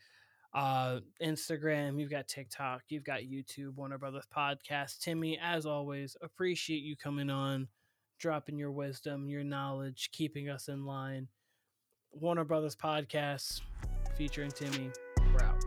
Instagram, you've got TikTok, you've got YouTube, Warner Brothers Podcast. Timmy, as always, appreciate you coming on, dropping your wisdom, your knowledge, keeping us in line. Warner Brothers Podcast featuring Timmy, we're out.